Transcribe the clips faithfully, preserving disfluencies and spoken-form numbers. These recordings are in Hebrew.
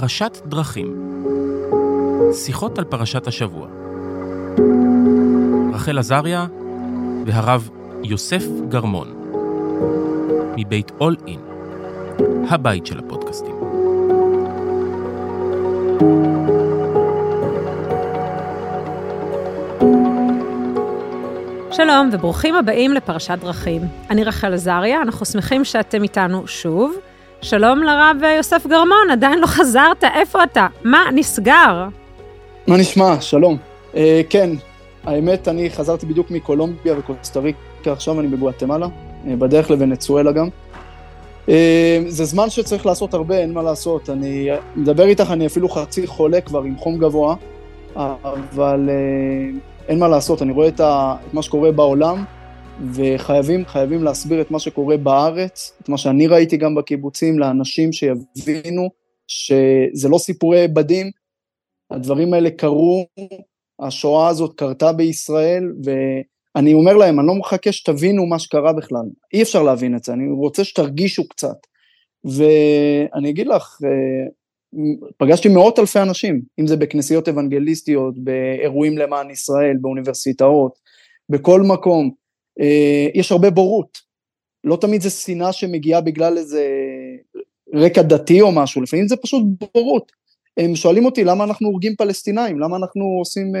פרשת דרכים. שיחות על פרשת השבוע. רחל עזריה והרב יוסף גרמון. מבית אול אין. הבית של הפודקאסטים. שלום וברוכים הבאים לפרשת דרכים. אני רחל עזריה, אנחנו שמחים שאתם איתנו שוב. שלום לרב יוסף גרמון, עדיין לא חזרת, איפה אתה? מה נסגר? מה נשמע? שלום. אה, כן, האמת אני חזרתי בדיוק מקולומביה וקוסטריקה, עכשיו אני בגואטמלה, בדרך לוונצואלה גם. אה, זה זמן שצריך לעשות הרבה, אין מה לעשות. אני מדבר איתך, אני אפילו חצי חולה כבר עם חום גבוה, אבל אה, אין מה לעשות, אני רואה את, ה, את מה שקורה בעולם, וחייבים חייבים להסביר את מה שקורה בארץ, את מה שאני ראיתי גם בקיבוצים, לאנשים שיבינו שזה לא סיפורי בדים, הדברים האלה קרו, השואה הזאת קרתה בישראל, ואני אומר להם, אני לא מחכה שתבינו מה שקרה בכלל, אי אפשר להבין את זה, אני רוצה שתרגישו קצת, ואני אגיד לך, פגשתי מאות אלפי אנשים, אם זה בכנסיות אבנגליסטיות, באירועים למען ישראל, באוניברסיטאות, בכל מקום, יש הרבה בורות, לא תמיד זה שנאה שמגיעה בגלל איזה רקע דתי או משהו, לפעמים זה פשוט בורות, הם שואלים אותי למה אנחנו הורגים פלסטינאים, למה אנחנו עושים,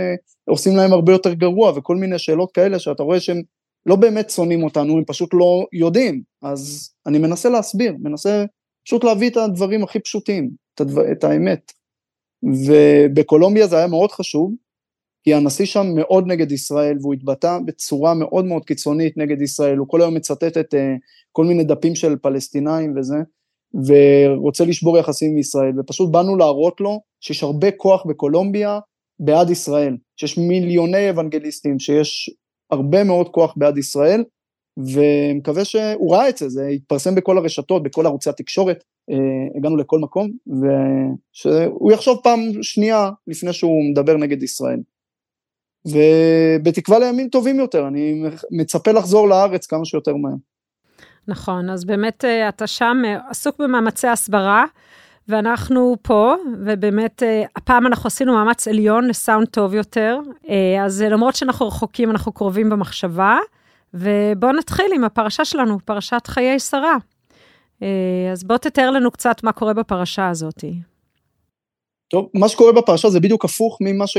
עושים להם הרבה יותר גרוע, וכל מיני שאלות כאלה שאתה רואה שהם לא באמת שונאים אותנו, הם פשוט לא יודעים, אז אני מנסה להסביר, מנסה פשוט להביא את הדברים הכי פשוטים, את, הדבר, את האמת, ובקולומביה זה היה מאוד חשוב, כי הנשיא שם מאוד נגד ישראל, והוא התבטא בצורה מאוד מאוד קיצונית נגד ישראל, הוא כל היום מצטט את uh, כל מיני דפים של פלסטינאים וזה, ורוצה לשבור יחסים עם ישראל, ופשוט באנו להראות לו, שיש הרבה כוח בקולומביה, בעד ישראל, שיש מיליוני אבנגליסטים, שיש הרבה מאוד כוח בעד ישראל, ומקווה שהוא ראה את זה, זה התפרסם בכל הרשתות, בכל ערוצי התקשורת, Uh, הגענו לכל מקום, ושהוא יחשוב פעם שנייה, לפני שהוא מדבר נגד ישראל, ובתקווה לימים טובים יותר, אני מצפה לחזור לארץ כמה שיותר מהר. נכון, אז באמת אתה שם עסוק במאמצי הסברה, ואנחנו פה, ובאמת הפעם אנחנו עשינו מאמץ עליון לסאונד טוב יותר, אז למרות שאנחנו רחוקים, אנחנו קרובים במחשבה, ובואו נתחיל עם הפרשה שלנו, פרשת חיי שרה. אז בוא תתאר לנו קצת מה קורה בפרשה הזאת. טוב, מה שקורה בפרשה זה בדיוק הפוך ממה ש...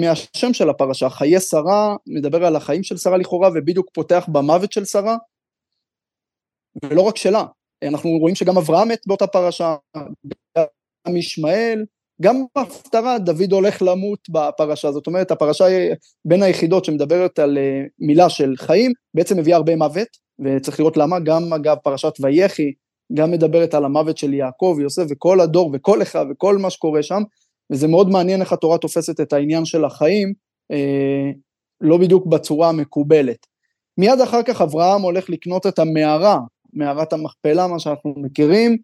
מהשם של הפרשה, חיי שרה, מדבר על החיים של שרה לכאורה, ובדיוק פותח במוות של שרה, ולא רק שלה, אנחנו רואים שגם אברהם מת באותה פרשה, גם ישמעאל, גם בהפטרה דוד הולך למות בפרשה, זאת אומרת הפרשה בין היחידות שמדברת על מילה של חיים, בעצם הביאה הרבה מוות, וצריך לראות למה, גם אגב פרשת ויחי, גם מדברת על המוות של יעקב, יוסף וכל הדור וכל אחד וכל מה שקורה שם, וזה מאוד מעניין איך התורה תופסת את העניין של החיים, אה, לא בדיוק בצורה המקובלת. מיד אחר כך אברהם הולך לקנות את המערה, מערת המכפלה, מה שאנחנו מכירים,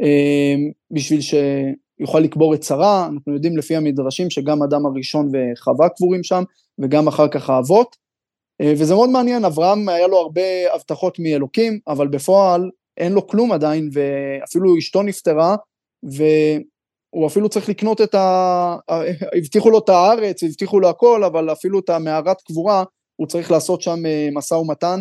אה, בשביל שיוכל לקבור את שרה, אנחנו יודעים לפי המדרשים שגם אדם הראשון וחווה קבורים שם, וגם אחר כך האבות, אה, וזה מאוד מעניין, אברהם היה לו הרבה הבטחות מאלוקים, אבל בפועל אין לו כלום עדיין, ואפילו אשתו נפטרה, ו... הוא אפילו צריך לקנות את ה... הבטיחו לו את הארץ, הבטיחו לו הכל, אבל אפילו את המערת קבורה, הוא צריך לעשות שם מסע ומתן,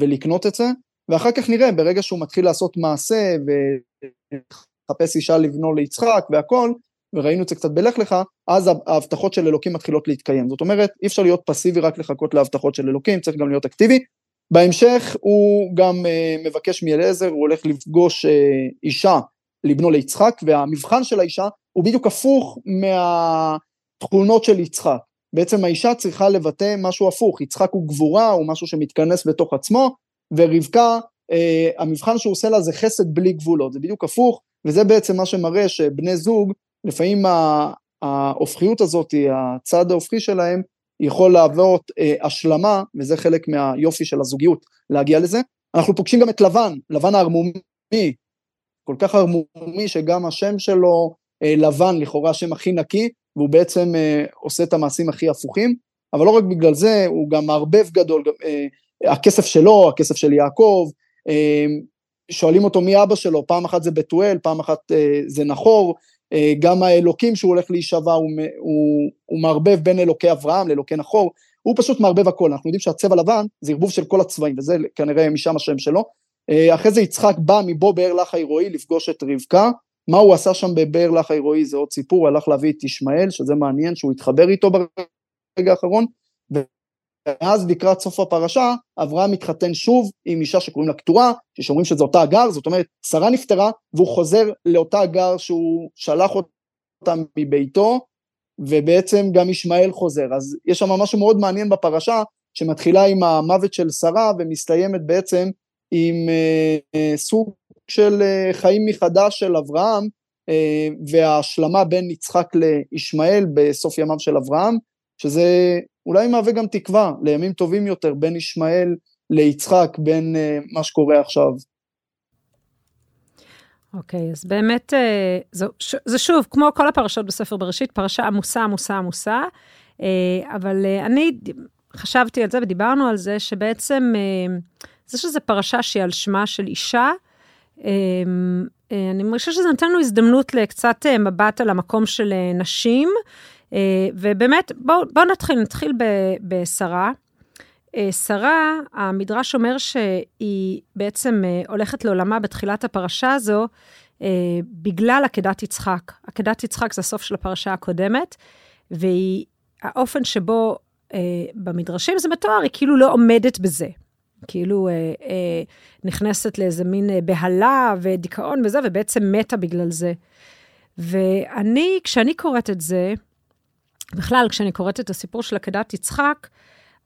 ולקנות את זה, ואחר כך נראה, ברגע שהוא מתחיל לעשות מעשה, ולחפש אישה לבנו ליצחק, והכל, וראינו את זה קצת בלך לך, אז ההבטחות של אלוקים מתחילות להתקיים, זאת אומרת, אי אפשר להיות פסיבי רק לחכות להבטחות של אלוקים, צריך גם להיות אקטיבי, בהמשך הוא גם מבקש מאלעזר, הוא הולך לפגוש אישה, לבנו ליצחק, והמבחן של האישה הוא בדיוק הפוך מהתכונות של יצחק, בעצם האישה צריכה לבטא משהו הפוך, יצחק הוא גבורה, הוא משהו שמתכנס בתוך עצמו, ורבקה, אה, המבחן שהוא עושה לה זה חסד בלי גבולות, זה בדיוק הפוך, וזה בעצם מה שמראה שבני זוג, לפעמים ההופכיות הזאת, הצד ההופכי שלהם, יכול לעבוד אה, השלמה, וזה חלק מהיופי של הזוגיות, להגיע לזה, אנחנו פוגשים גם את לבן, לבן הארמומי, כל כך הרמומי שגם השם שלו לבן, לכאורה השם הכי נקי, והוא בעצם עושה את המעשים הכי הפוכים, אבל לא רק בגלל זה, הוא גם מערבב גדול, הכסף שלו, הכסף של יעקב, שואלים אותו מי אבא שלו, פעם אחת זה בתואל, פעם אחת זה נחור, גם האלוקים שהוא הולך להישבע, הוא, הוא, הוא מערבב בין אלוקי אברהם לאלוקי נחור, הוא פשוט מערבב הכל, אנחנו יודעים שהצבע לבן זה ערבוב של כל הצבעים, וזה כנראה משם השם שלו. אחרי זה יצחק בא מבוא באר לך האירועי לפגוש את רבקה, מה הוא עשה שם בבאר לך האירועי זה עוד סיפור, הלך להביא את ישמעאל, שזה מעניין שהוא התחבר איתו ברגע האחרון, ואז לקראת סוף הפרשה, אברהם מתחתן שוב עם אישה שקוראים לה קטורה, ששומרים שזה אותה הגר, זאת אומרת שרה נפטרה, והוא חוזר לאותה הגר שהוא שלח אותה מביתו, ובעצם גם ישמעאל חוזר. אז יש שם משהו מאוד מעניין בפרשה, שמתחילה עם המוות של שרה, ומסתיימת בעצם עם אה, סוג של אה, חיים מחדש של אברהם, אה, וההשלמה בין יצחק לישמעאל בסוף ימיו של אברהם, שזה אולי מהווה גם תקווה לימים טובים יותר בין ישמעאל ליצחק, בין אה, מה שקורה עכשיו. אוקיי, okay, אז באמת, זה, זה שוב, כמו כל הפרשות בספר בראשית, פרשה עמוסה, עמוסה, עמוסה, אבל אני חשבתי על זה ודיברנו על זה, שבעצם, זה שזה פרשה שהיא על שמה של אישה, אני מרגישה שזה נתן לנו הזדמנות לקצת מבט על המקום של נשים, ובאמת, בואו בוא נתחיל, נתחיל בשרה, שרה, המדרש אומר שהיא בעצם הולכת לעולמה בתחילת הפרשה הזו, בגלל עקדת יצחק. עקדת יצחק זה הסוף של הפרשה הקודמת, והאופן שבו במדרשים זה מתואר, היא כאילו לא עומדת בזה. כאילו נכנסת לאיזה מין בהלה ודיכאון וזה, ובעצם מתה בגלל זה. ואני, כשאני קוראת את זה, בכלל כשאני קוראת את הסיפור של עקדת יצחק,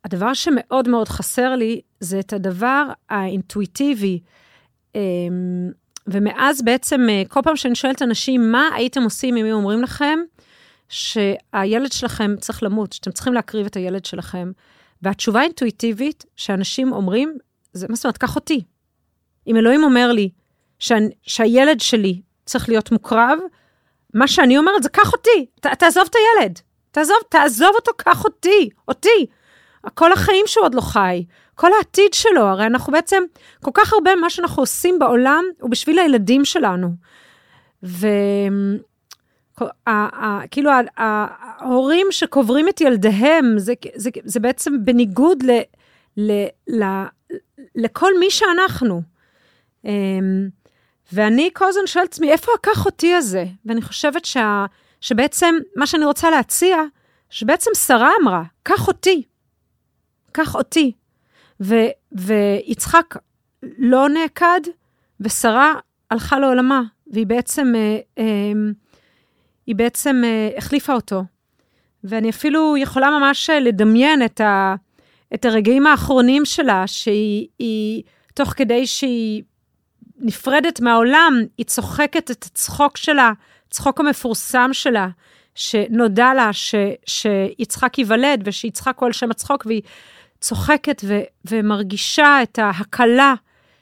הדבר שמאוד מאוד חסר לי, זה את הדבר האינטואיטיבי, ומאז בעצם, כל פעם שאני שואלת אנשים, מה הייתם עושים אם הם אומרים לכם, שהילד שלכם צריך למות, שאתם צריכים להקריב את הילד שלכם, והתשובה האינטואיטיבית, שאנשים אומרים, זה מה זאת אומרת, קח אותי. אם אלוהים אומר לי, שהילד שלי צריך להיות מוקרב, מה שאני אומרת זה, קח אותי, תעזוב את הילד, תעזוב, תעזוב אותו, קח אותי, אותי. כל החיים שהוא עוד לא חי, כל העתיד שלו, הרי אנחנו בעצם, כל כך הרבה מה שאנחנו עושים בעולם, הוא בשביל הילדים שלנו. וכאילו, ההורים שקוברים את ילדיהם, זה, זה, זה בעצם בניגוד ל, ל, ל, לכל מי שאנחנו. ואני כל הזמן שואלת עצמי, איפה הקח אותי הזה? ואני חושבת שה, שבעצם, מה שאני רוצה להציע, שבעצם שרה אמרה, קח אותי. קח אותי, ו, ויצחק לא נעקד, ושרה הלכה לעולמה, והיא בעצם, אה, אה, היא בעצם אה, החליפה אותו, ואני אפילו יכולה ממש לדמיין את, ה, את הרגעים האחרונים שלה, שהיא, היא, תוך כדי שהיא נפרדת מהעולם, היא צוחקת את הצחוק שלה, צחוק המפורסם שלה, שנודע לה ש, שיצחק ייוולד, ושיצחק כל שם הצחוק, והיא צוחקת ו- ומרגישה את ההקלה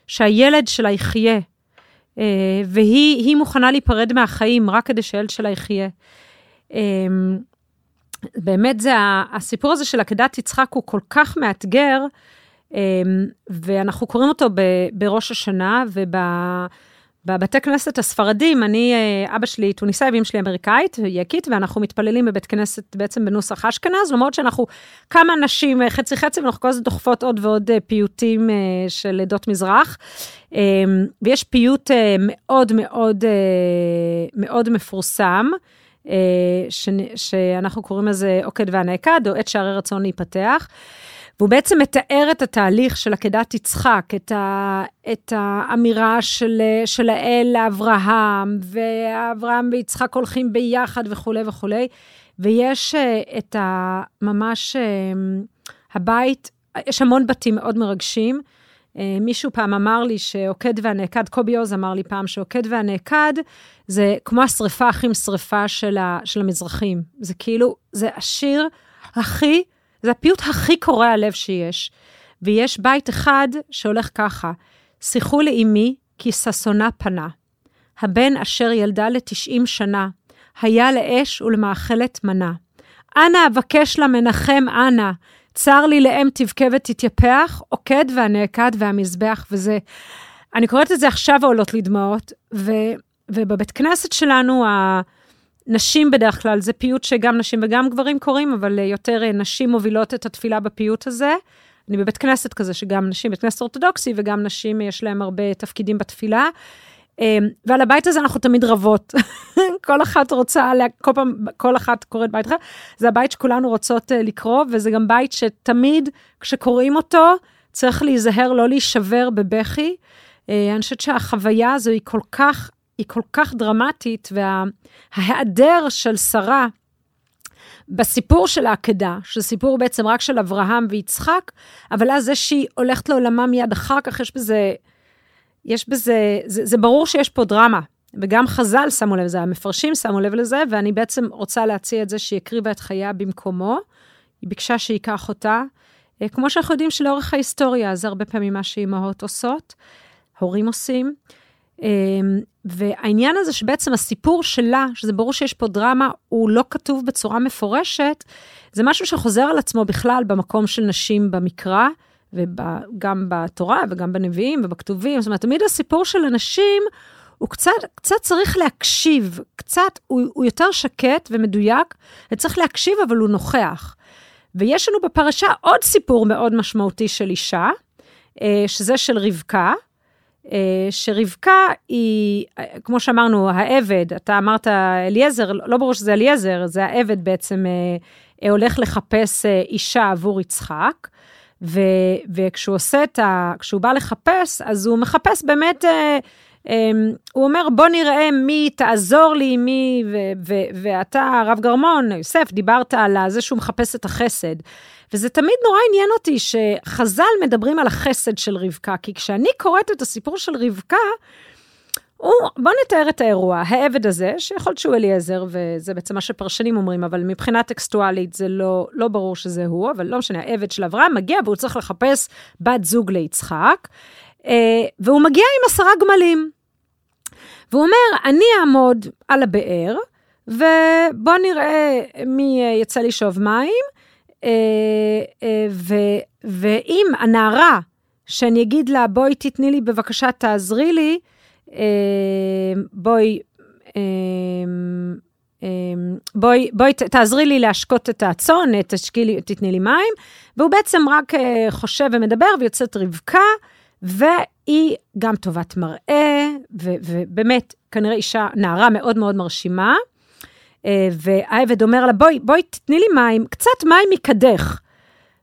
שהילד שלה יחיה, uh, והיא היא מוכנה להיפרד מהחיים רק כדי שהילד שלה יחיה. Um, באמת זה, הסיפור הזה של עקדת יצחק הוא כל כך מאתגר, um, ואנחנו קוראים אותו ב- בראש השנה, ובבתי כנסת הספרדים, אני, uh, אבא שלי טוניסאי, ואמא שלי אמריקאית, יקית, ואנחנו מתפללים בבית כנסת בעצם בנוסח אשכנז, למרות שאנחנו כמה אנשים חצי חצי, ואנחנו כל הזמן דוחפות עוד ועוד פיוטים של עדות מזרח, ויש פיוט מאוד מאוד מאוד מפורסם, שאנחנו קוראים לזה עוקד והנעקד, או את שערי רצון להיפתח, והוא בעצם מתאר את התהליך של עקדת יצחק, את, ה, את האמירה של, של האל לאברהם, ואברהם ויצחק הולכים ביחד וכו' וכו', ויש את ה, ממש הבית, יש המון בתים מאוד מרגשים, מישהו פעם אמר לי שעוקד והנעקד, קובי עוז אמר לי פעם שעוקד והנעקד, זה כמו השריפה הכי משריפה של, ה, של המזרחים, זה כאילו, זה השיר הכי, זה הפיוט הכי קורע הלב שיש, ויש בית אחד שהולך ככה, שיחו לאמי כי ססונה פנה, הבן אשר ילדה לתשעים שנה, היה לאש ולמאכלת מנה, אנא אבקש למנחם אנא, צר לי לאם תבכה ותתייפח, עוקד והנעקד והמזבח וזה, אני קוראת את זה עכשיו העולות לדמעות, ו, ובבית כנסת שלנו, ה... נשים בדרך כלל, זה פיוט שגם נשים וגם גברים קוראים, אבל יותר נשים מובילות את התפילה בפיוט הזה. אני בבית כנסת כזה שגם נשים, בית כנסת אורתודוקסי, וגם נשים יש להם הרבה תפקידים בתפילה. ועל הבית הזה אנחנו תמיד רבות. כל אחת רוצה, כל פעם, כל אחת קוראת בית אחר. זה הבית שכולנו רוצות לקרוא, וזה גם בית שתמיד כשקוראים אותו, צריך להיזהר, לא להישבר בבכי. אני חושבת שהחוויה הזו היא כל כך, היא כל כך דרמטית, וההיעדר של שרה, בסיפור של העקדה, שסיפור בעצם רק של אברהם ויצחק, אבל אז זה שהיא הולכת לעולמה מיד אחר כך, יש בזה, יש בזה, זה, זה ברור שיש פה דרמה, וגם חז"ל שמו לב לזה, המפרשים שמו לב לזה, ואני בעצם רוצה להציע את זה, שהיא הקריבה את חייה במקומו, היא ביקשה שיקח אותה, כמו שאנחנו יודעים שלאורך ההיסטוריה, זה הרבה פעמים מה שאימהות עושות, הורים עושים, והעניין הזה שבעצם הסיפור שלה, שזה ברור שיש פה דרמה, הוא לא כתוב בצורה מפורשת, זה משהו שחוזר על עצמו בכלל במקום של נשים במקרא, וגם בתורה וגם בנביאים ובכתובים, זאת אומרת, תמיד הסיפור של הנשים, הוא קצת, קצת צריך להקשיב, קצת, הוא, הוא יותר שקט ומדויק, וצריך להקשיב אבל הוא נוכח. ויש לנו בפרשה עוד סיפור מאוד משמעותי של אישה, שזה של רבקה, שרבקה היא, כמו שאמרנו, העבד, אתה אמרת אליעזר, לא ברור שזה אליעזר, זה העבד בעצם הולך לחפש אישה עבור יצחק, וכשהוא עושה את ה... כשהוא בא לחפש, אז הוא מחפש באמת, הוא אומר, בוא נראה מי תעזור לי, מי, ואתה, רב גרמון, יוסף, דיברת על זה שהוא מחפש את החסד, וזה תמיד נורא עניין אותי שחז"ל מדברים על החסד של רבקה, כי כשאני קוראת את הסיפור של רבקה, הוא, בוא נתאר את האירוע, העבד הזה, שיכול להיות שהוא אליעזר, וזה בעצם מה שפרשנים אומרים, אבל מבחינה טקסטואלית זה לא, לא ברור שזה הוא, אבל לא משנה, העבד של אברהם מגיע, והוא צריך לחפש בת זוג ליצחק, והוא מגיע עם עשרה גמלים, והוא אומר, אני אעמוד על הבאר, ובוא נראה מי יצא לשאוב מים, ואם הנערה, שאני אגיד לה, בואי תתני לי בבקשה, תעזרי לי, בואי, בואי, בואי תעזרי לי להשקות את הצאן, תתני לי מים, והוא בעצם רק חושב ומדבר, ויוצאת רבקה, והיא גם טובת מראה, ובאמת, כנראה אישה נערה מאוד מאוד מרשימה, והעבד אומר לה, בואי, בואי תתני לי מים, קצת מים יקדך,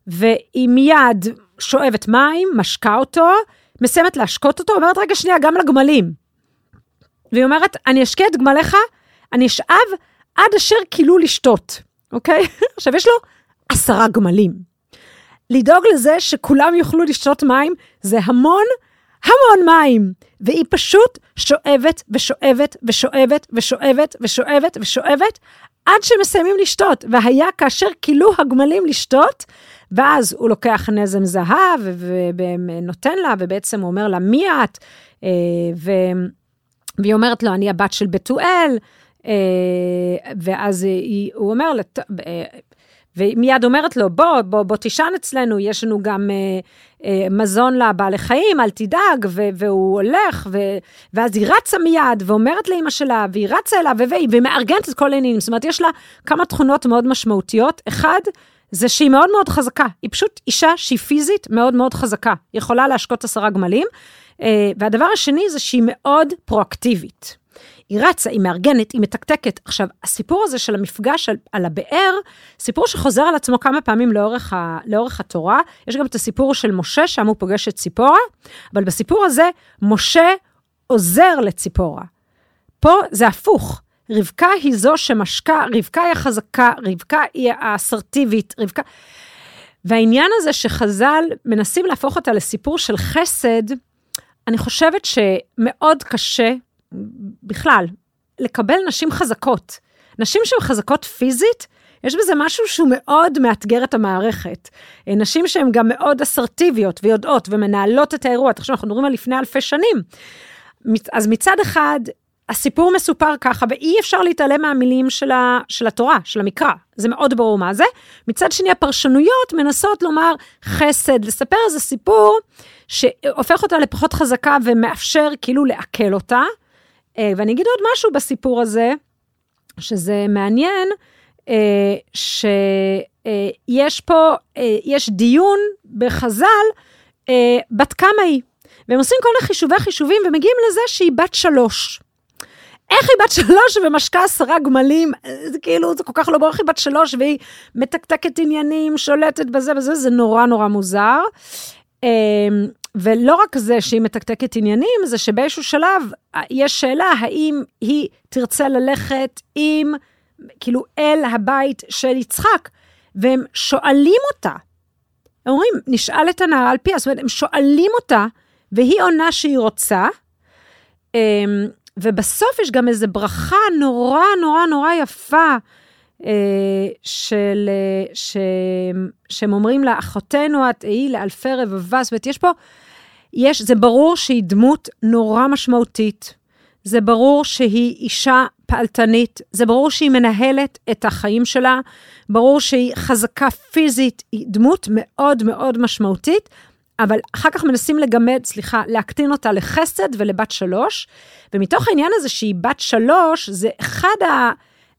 והיא מיד שואבת מים, משקה אותו, מסיימת להשקות אותו, אומרת רגע שנייה, גם לגמלים, והיא אומרת, אני אשקה את גמליך, אני אשאב עד אשר קילו לשתות, אוקיי? עכשיו יש לו עשרה גמלים, לדאוג לזה שכולם יוכלו לשתות מים, זה המון, המון מים, והיא פשוט שואבת ושואבת ושואבת ושואבת ושואבת ושואבת, עד שמסיימים לשתות, והיה כאשר קילו הגמלים לשתות, ואז הוא לוקח נזם זהב, ונותן לה, ובעצם הוא אומר לה, מי את? והיא אומרת לו, אני הבת של בתואל, ואז הוא אומר לה, ומיד אומרת לו, בוא, בוא, בוא תישן אצלנו, יש לנו גם אה, אה, מזון לבעלי חיים, אל תדאג, ו- והוא הולך, ו- ואז היא רצה מיד, ואומרת לאמא שלה, והיא רצה אליו, והיא, והיא מארגנת את כל העניינים, זאת אומרת, יש לה כמה תכונות מאוד משמעותיות, אחד, זה שהיא מאוד מאוד חזקה, היא פשוט אישה שהיא פיזית מאוד מאוד חזקה, היא יכולה להשקות עשרה גמלים, אה, והדבר השני זה שהיא מאוד פרואקטיבית, היא רצה, היא מארגנת, היא מתקתקת. עכשיו, הסיפור הזה של המפגש על, על הבאר, סיפור שחוזר על עצמו כמה פעמים לאורך, ה, לאורך התורה, יש גם את הסיפור של משה, שם הוא פוגש את ציפורה, אבל בסיפור הזה, משה עוזר לציפורה. פה זה הפוך, רבקה היא זו שמשקה, רבקה היא החזקה, רבקה היא האסרטיבית, רבקה... והעניין הזה שחז"ל מנסים להפוך אותה לסיפור של חסד, אני חושבת שמאוד קשה, בכלל, לקבל נשים חזקות. נשים שהן חזקות פיזית, יש בזה משהו שהוא מאוד מאתגר את המערכת. נשים שהן גם מאוד אסרטיביות ויודעות ומנהלות את האירוע. עכשיו אנחנו מדברים על לפני אלפי שנים. אז מצד אחד, הסיפור מסופר ככה, ואי אפשר להתעלם מהמילים של, ה, של התורה, של המקרא. זה מאוד ברור מה זה. מצד שני, הפרשנויות מנסות לומר חסד, לספר איזה סיפור שהופך אותה לפחות חזקה ומאפשר כאילו לעכל אותה. ואני אגיד עוד משהו בסיפור הזה, שזה מעניין, שיש פה, יש דיון בחז"ל, בת כמה היא, והם עושים כל מיני חישובי חישובים, ומגיעים לזה שהיא בת שלוש. איך היא בת שלוש ומשקה עשרה גמלים, זה כאילו, זה כל כך לא ברור, היא בת שלוש, והיא מתקתקת עניינים, שולטת בזה וזה, זה נורא נורא מוזר. ולא רק זה שהיא מתקתקת עניינים, זה שבאיזשהו שלב, יש שאלה, האם היא תרצה ללכת עם, כאילו, אל הבית של יצחק, והם שואלים אותה, הם אומרים, נשאל את הנערה על פיה, זאת אומרת, הם שואלים אותה, והיא עונה שהיא רוצה, ובסוף יש גם איזו ברכה נורא נורא נורא יפה, של, ש, שהם אומרים לה, אחותנו את היא לאלפי רבבה, זאת אומרת, יש פה, יש, זה ברור שהיא דמות נורא משמעותית, זה ברור שהיא אישה פעלתנית, זה ברור שהיא מנהלת את החיים שלה, ברור שהיא חזקה פיזית, היא דמות מאוד מאוד משמעותית, אבל אחר כך מנסים לגמד, סליחה, להקטין אותה לחסד ולבת שלוש, ומתוך העניין הזה שהיא בת שלוש, זה אחד, ה,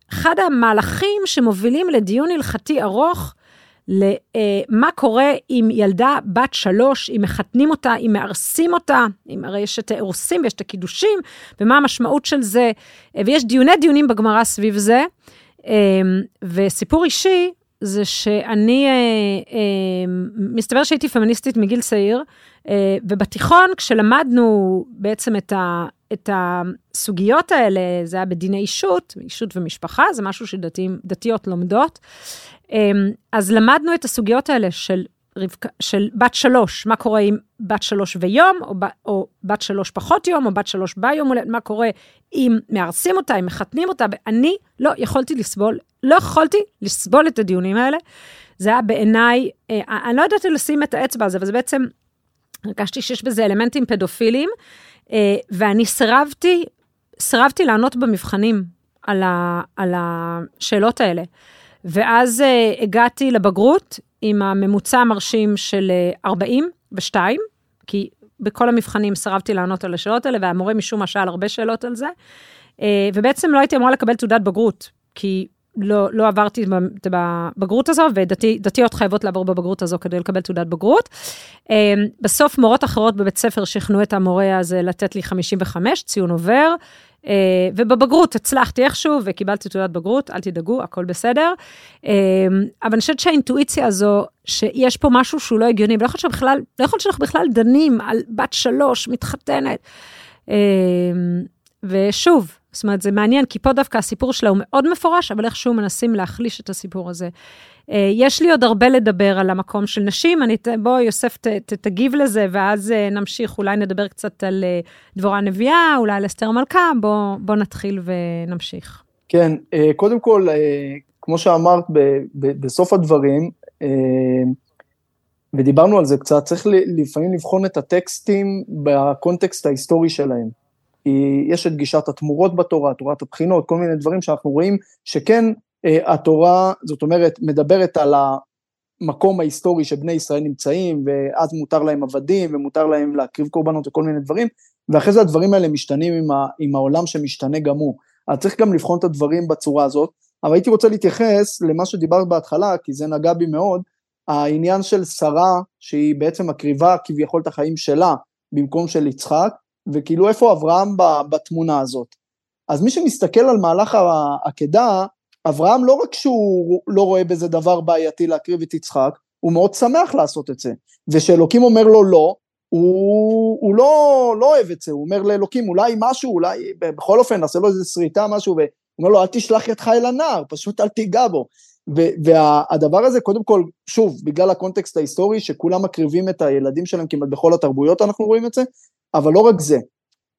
אחד המהלכים שמובילים לדיון הלכתי ארוך, למה קורה עם ילדה בת שלוש, אם מחתנים אותה, אם מארסים אותה, אם הרי יש את האירוסים ויש את הקידושים, ומה המשמעות של זה, ויש דיוני דיונים בגמרא סביב זה, וסיפור אישי, זה שאני, מסתבר שהייתי פמיניסטית מגיל צעיר, ובתיכון כשלמדנו בעצם את ה... את הסוגיות האלה, זה היה בדיני אישות, אישות ומשפחה, זה משהו שדתיות לומדות, אז למדנו את הסוגיות האלה של, רבקה, של בת שלוש, מה קורה עם בת שלוש ויום, או, או בת שלוש פחות יום, או בת שלוש ביום, מה קורה אם מארסים אותה, אם מחתנים אותה, ואני לא יכולתי לסבול, לא יכולתי לסבול את הדיונים האלה, זה היה בעיניי, אני לא יודעת לשים את האצבע הזה, אבל זה בעצם, הרגשתי שיש בזה אלמנטים פדופיליים, ואני סרבתי, סרבתי לענות במבחנים על, ה, על השאלות האלה. ואז הגעתי לבגרות עם הממוצע המרשים של ארבעים ושתיים, כי בכל המבחנים סרבתי לענות על השאלות האלה, והמורה משום מה שאל הרבה שאלות על זה. ובעצם לא הייתי אמורה לקבל תעודת בגרות, כי לא, לא עברתי בבגרות הזו, ודתיות חייבות לעבור בבגרות הזו כדי לקבל תעודת בגרות. בסוף מורות אחרות בבית ספר שכנו את המורה הזה לתת לי חמישים וחמש, ציון עובר, ובבגרות הצלחתי איכשהו וקיבלתי תעודת בגרות, אל תדאגו, הכל בסדר. אבל אני חושבת שהאינטואיציה הזו, שיש פה משהו שהוא לא הגיוני, ולא יכול להיות שאנחנו בכלל דנים על בת שלוש, מתחתנת. ושוב, זאת אומרת, זה מעניין, כי פה דווקא הסיפור שלה הוא מאוד מפורש, אבל איכשהו מנסים להחליש את הסיפור הזה. יש לי עוד הרבה לדבר על המקום של נשים, אני, בוא יוסף ת, ת, תגיב לזה, ואז נמשיך, אולי נדבר קצת על דבורה הנביאה, אולי על אסתר מלכה, בוא, בוא נתחיל ונמשיך. כן, קודם כל, כמו שאמרת ב, ב, בסוף הדברים, ודיברנו על זה קצת, צריך לפעמים לבחון את הטקסטים בקונטקסט ההיסטורי שלהם. יש את גישת התמורות בתורה, תורת הבחינות, כל מיני דברים שאנחנו רואים, שכן התורה, זאת אומרת, מדברת על המקום ההיסטורי שבני ישראל נמצאים, ואז מותר להם עבדים, ומותר להם להקריב קורבנות וכל מיני דברים, ואחרי זה הדברים האלה משתנים עם, ה, עם העולם שמשתנה גם הוא. אז צריך גם לבחון את הדברים בצורה הזאת, אבל הייתי רוצה להתייחס למה שדיברת בהתחלה, כי זה נגע בי מאוד, העניין של שרה, שהיא בעצם מקריבה כביכול את החיים שלה, במקום של יצחק, וכאילו איפה אברהם בתמונה הזאת. אז מי שמסתכל על מהלך העקדה, אברהם לא רק שהוא לא רואה בזה דבר בעייתי להקריב את יצחק, הוא מאוד שמח לעשות את זה, ושאלוקים אומר לו לא, הוא, הוא לא, לא אוהב את זה, הוא אומר לאלוקים אולי משהו, אולי בכל אופן נעשה לו איזה סריטה משהו, והוא אומר לו אל תשלח ידך אל הנער, פשוט אל תיגע בו, ו, והדבר הזה קודם כל, שוב, בגלל הקונטקסט ההיסטורי, שכולם מקריבים את הילדים שלהם, כמעט בכל התרבויות אנחנו רואים את זה, אבל לא רק זה,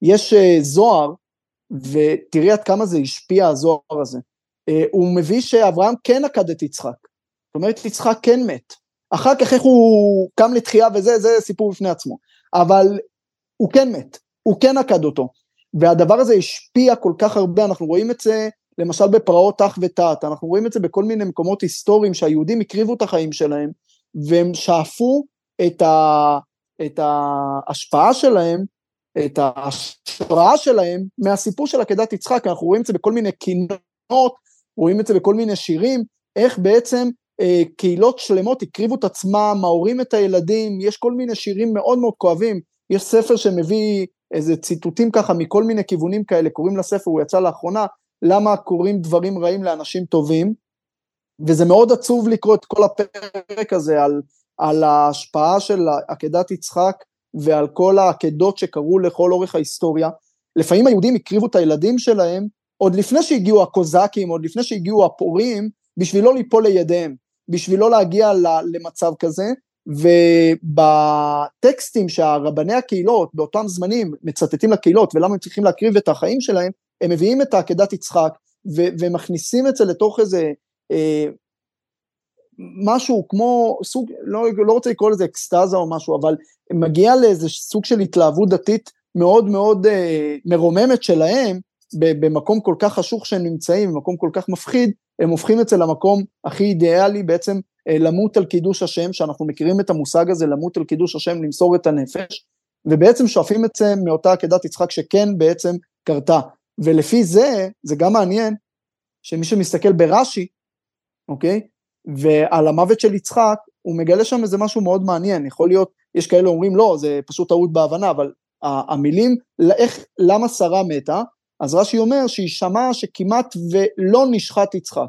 יש זוהר, ותראי עד כמה זה השפיע הזוהר הזה, הוא מביא שאברהם כן עקד את יצחק, זאת אומרת יצחק כן מת, אחר כך איך הוא קם לתחייה וזה, זה סיפור בפני עצמו, אבל הוא כן מת, הוא כן עקד אותו, והדבר הזה השפיע כל כך הרבה, אנחנו רואים את זה, למשל בפרעות תח ותת, אנחנו רואים את זה בכל מיני מקומות היסטוריים, שהיהודים הקריבו את החיים שלהם, והם שאפו את ה... את ההשפעה שלהם, את ההשראה שלהם, מהסיפור של עקדת יצחק, אנחנו רואים את זה בכל מיני קינות רואים את זה בכל מיני שירים, איך בעצם אה, קהילות שלמות הקריבו את עצמם, ההורים את הילדים, יש כל מיני שירים מאוד מאוד כואבים, יש ספר שמביא איזה ציטוטים ככה מכל מיני כיוונים כאלה, קוראים לספר, הוא יצא לאחרונה, למה קוראים דברים רעים לאנשים טובים, וזה מאוד עצוב לקרוא את כל הפרק הזה, על, על ההשפעה של עקדת יצחק, ועל כל העקדות שקרו לכל אורך ההיסטוריה, לפעמים היהודים הקריבו את הילדים שלהם, עוד לפני שהגיעו הקוזקים, עוד לפני שהגיעו הפורים, בשביל לא ליפול לידיהם, בשביל לא להגיע למצב כזה, ובטקסטים שהרבני הקהילות, באותם זמנים, מצטטים לקהילות, ולמה הם צריכים להקריב את החיים שלהם, הם מביאים את עקדת יצחק, ו- ומכניסים את זה לתוך איזה, אה, משהו כמו סוג, לא, לא רוצה לקרוא לזה אקסטאזה או משהו, אבל מגיע לאיזה סוג של התלהבות דתית, מאוד מאוד אה, מרוממת שלהם, במקום כל כך חשוך שהם נמצאים, במקום כל כך מפחיד, הם הופכים אצל המקום הכי אידיאלי, בעצם למות על קידוש השם, שאנחנו מכירים את המושג הזה, למות על קידוש השם, למסור את הנפש, ובעצם שואפים את זה מאותה עקדת יצחק, שכן בעצם קרתה, ולפי זה, זה גם מעניין, שמי שמסתכל ברש"י, אוקיי, ועל המוות של יצחק, הוא מגלה שם איזה משהו מאוד מעניין, יכול להיות, יש כאלה אומרים, לא, זה פשוט טעות בהבנה, אבל המילים, איך, למה שרה מתה, אז רש"י אומר שהיא שמעה שכמעט ולא נשחט יצחק,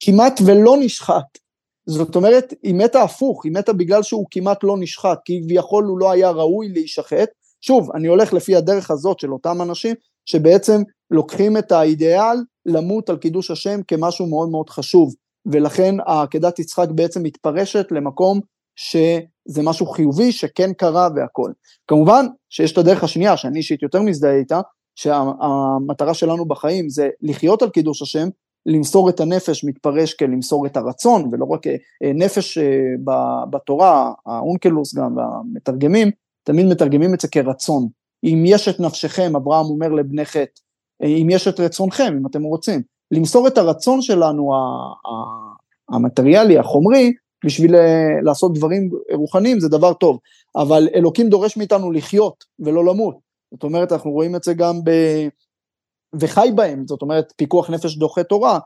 כמעט ולא נשחט, זאת אומרת היא מתה הפוך, היא מתה בגלל שהוא כמעט לא נשחט, כי כביכול הוא לא היה ראוי להישחט, שוב אני הולך לפי הדרך הזאת של אותם אנשים, שבעצם לוקחים את האידיאל למות על קידוש השם כמשהו מאוד מאוד חשוב, ולכן העקדת יצחק בעצם מתפרשת למקום שזה משהו חיובי שכן קרה והכל, כמובן שיש את הדרך השנייה שאני אישית יותר מזדהה איתה, שהמטרה שלנו בחיים זה לחיות על קידוש השם, למסור את הנפש מתפרש כלמסור את הרצון, ולא רק נפש בתורה, האונקלוס גם והמתרגמים, תמיד מתרגמים את זה כרצון, אם יש את נפשכם, אברהם אומר לבני חת, אם יש את רצונכם, אם אתם רוצים, למסור את הרצון שלנו, המטריאלי, החומרי, בשביל לעשות דברים רוחניים, זה דבר טוב, אבל אלוקים דורש מאיתנו לחיות, ולא למות, זאת אומרת, אנחנו רואים את זה גם ב... וחי בהם, זאת אומרת, פיקוח נפש דוחה תורה,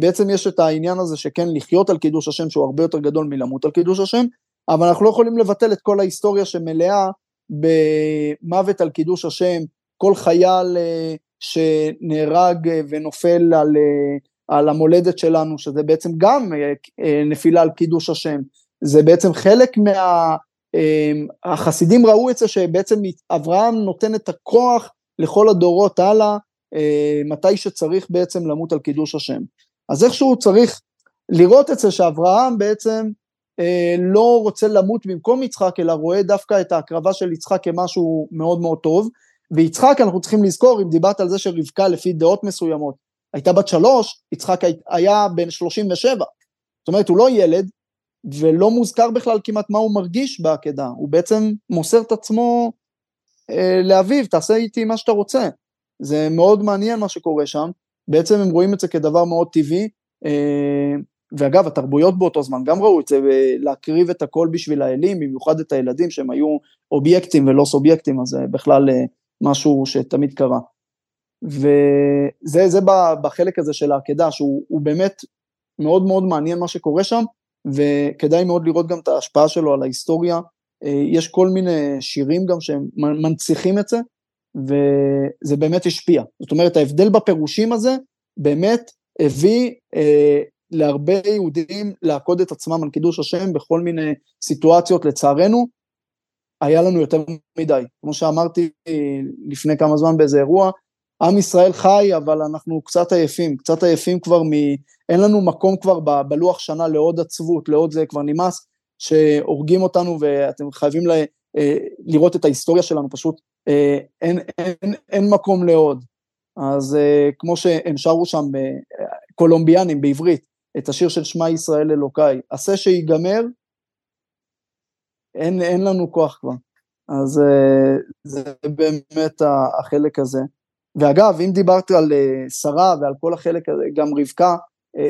בעצם יש את העניין הזה שכן לחיות על קידוש השם, שהוא הרבה יותר גדול מלמות על קידוש השם, אבל אנחנו לא יכולים לבטל את כל ההיסטוריה שמלאה במוות על קידוש השם, כל חייל שנהרג ונופל על, על המולדת שלנו, שזה בעצם גם נפילה על קידוש השם, זה בעצם חלק מה... החסידים ראו את זה שבעצם אברהם נותן את הכוח לכל הדורות הלאה, מתי שצריך בעצם למות על קידוש השם, אז איכשהו צריך לראות את זה שאברהם בעצם לא רוצה למות במקום יצחק, אלא רואה דווקא את ההקרבה של יצחק כמשהו מאוד מאוד טוב, ויצחק אנחנו צריכים לזכור, אם דיברת על זה שרבקה לפי דעות מסוימות, הייתה בת שלוש, יצחק היה בן שלושים ושבע, זאת אומרת הוא לא ילד, ולא מוזכר בכלל כמעט מה הוא מרגיש בעקדה, הוא בעצם מוסר את עצמו אה, לאביו, תעשה איתי מה שאתה רוצה, זה מאוד מעניין מה שקורה שם, בעצם הם רואים את זה כדבר מאוד טבעי, אה, ואגב התרבויות באותו זמן גם ראו את זה, להקריב את הכל בשביל האלים, במיוחד את הילדים שהם היו אובייקטים ולא סובייקטים, אז זה בכלל אה, משהו שתמיד קרה, וזה זה בחלק הזה של העקדה, שהוא באמת מאוד מאוד מעניין מה שקורה שם, וכדאי מאוד לראות גם את ההשפעה שלו על ההיסטוריה, יש כל מיני שירים גם שהם מנציחים את זה, וזה באמת השפיע, זאת אומרת ההבדל בפירושים הזה, באמת הביא אה, להרבה יהודים לעקוד את עצמם על קידוש השם, בכל מיני סיטואציות לצערנו, היה לנו יותר מדי, כמו שאמרתי לפני כמה זמן באיזה אירוע, עם ישראל חי, אבל אנחנו קצת עייפים, קצת עייפים כבר, מ... אין לנו מקום כבר ב... בלוח שנה לעוד עצבות, לעוד זה כבר נמאס, שהורגים אותנו, ואתם חייבים ל... לראות את ההיסטוריה שלנו, פשוט אין, אין, אין, אין מקום לעוד, אז כמו שהם שרו שם, קולומביאנים בעברית, את השיר של שמע ישראל אלוקאי, עשה שיגמר, אין, אין לנו כוח כבר, אז זה באמת החלק הזה, ואגב, אם דיברת על שרה ועל כל החלק הזה, גם רבקה,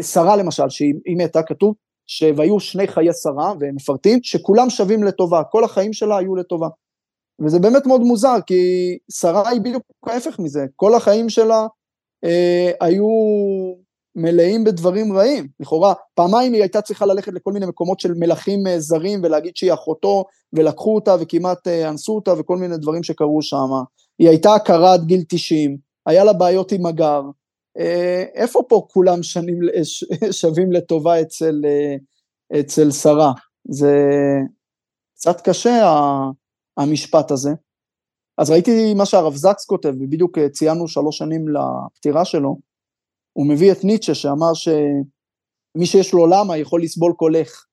שרה למשל, שהיא מתה, כתוב, שהיו שני חיי שרה, והם מפרטים, שכולם שווים לטובה, כל החיים שלה היו לטובה, וזה באמת מאוד מוזר, כי שרה היא בדיוק ההפך מזה, כל החיים שלה אה, היו מלאים בדברים רעים, לכאורה, פעמיים היא הייתה צריכה ללכת לכל מיני מקומות של מלכים אה, זרים, ולהגיד שהיא אחותו, ולקחו אותה, וכמעט אה, אנסו אותה, וכל מיני דברים שקרו שם, היא הייתה הכרה עד גיל תשעים, היה לה בעיות עם הגר, אה, איפה פה כולם שנים, שווים לטובה אצל, אה, אצל שרה, זה קצת קשה המשפט הזה, אז ראיתי מה שהרב זקס כותב, ובדיוק ציינו שלוש שנים לפטירה שלו, הוא מביא את ניטשה שאמר שמי שיש לו למה יכול לסבול כל איך,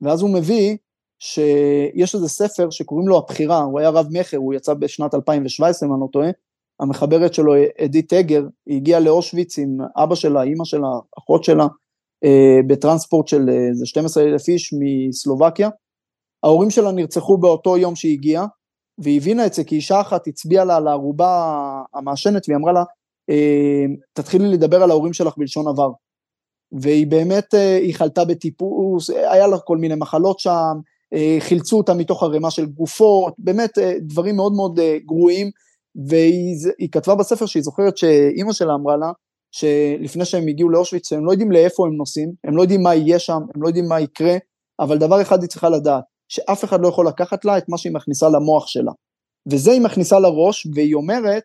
ואז הוא מביא שיש איזה ספר שקוראים לו הבחירה, הוא היה רב מחר, הוא יצא בשנת אלפיים ושבע עשרה, אם אני לא טועה, המחברת שלו אדית אגר, היא הגיעה לאושוויץ עם אבא שלה, אמא שלה, אחות שלה, בטרנספורט של שנים עשר אלף איש מסלובקיה, ההורים שלה נרצחו באותו יום שהיא הגיעה, והיא הבינה את זה, כי אישה אחת הצביעה לה על הערובה המעשנת, והיא אמרה לה, תתחילי לדבר על ההורים שלך בלשון עבר, והיא באמת, היא חלתה בטיפוס, היה לה כל מיני מחלות שם, חילצו אותה מתוך הרמה של גופות, באמת דברים מאוד מאוד גרועים, והיא כתבה בספר שהיא זוכרת שאימא שלה אמרה לה, שלפני שהם הגיעו לאושוויץ, הם לא יודעים לאיפה הם נוסעים, הם לא יודעים מה יהיה שם, הם לא יודעים מה יקרה, אבל דבר אחד היא צריכה לדעת, שאף אחד לא יכול לקחת לה את מה שהיא מכניסה למוח שלה, וזה היא מכניסה לראש, והיא אומרת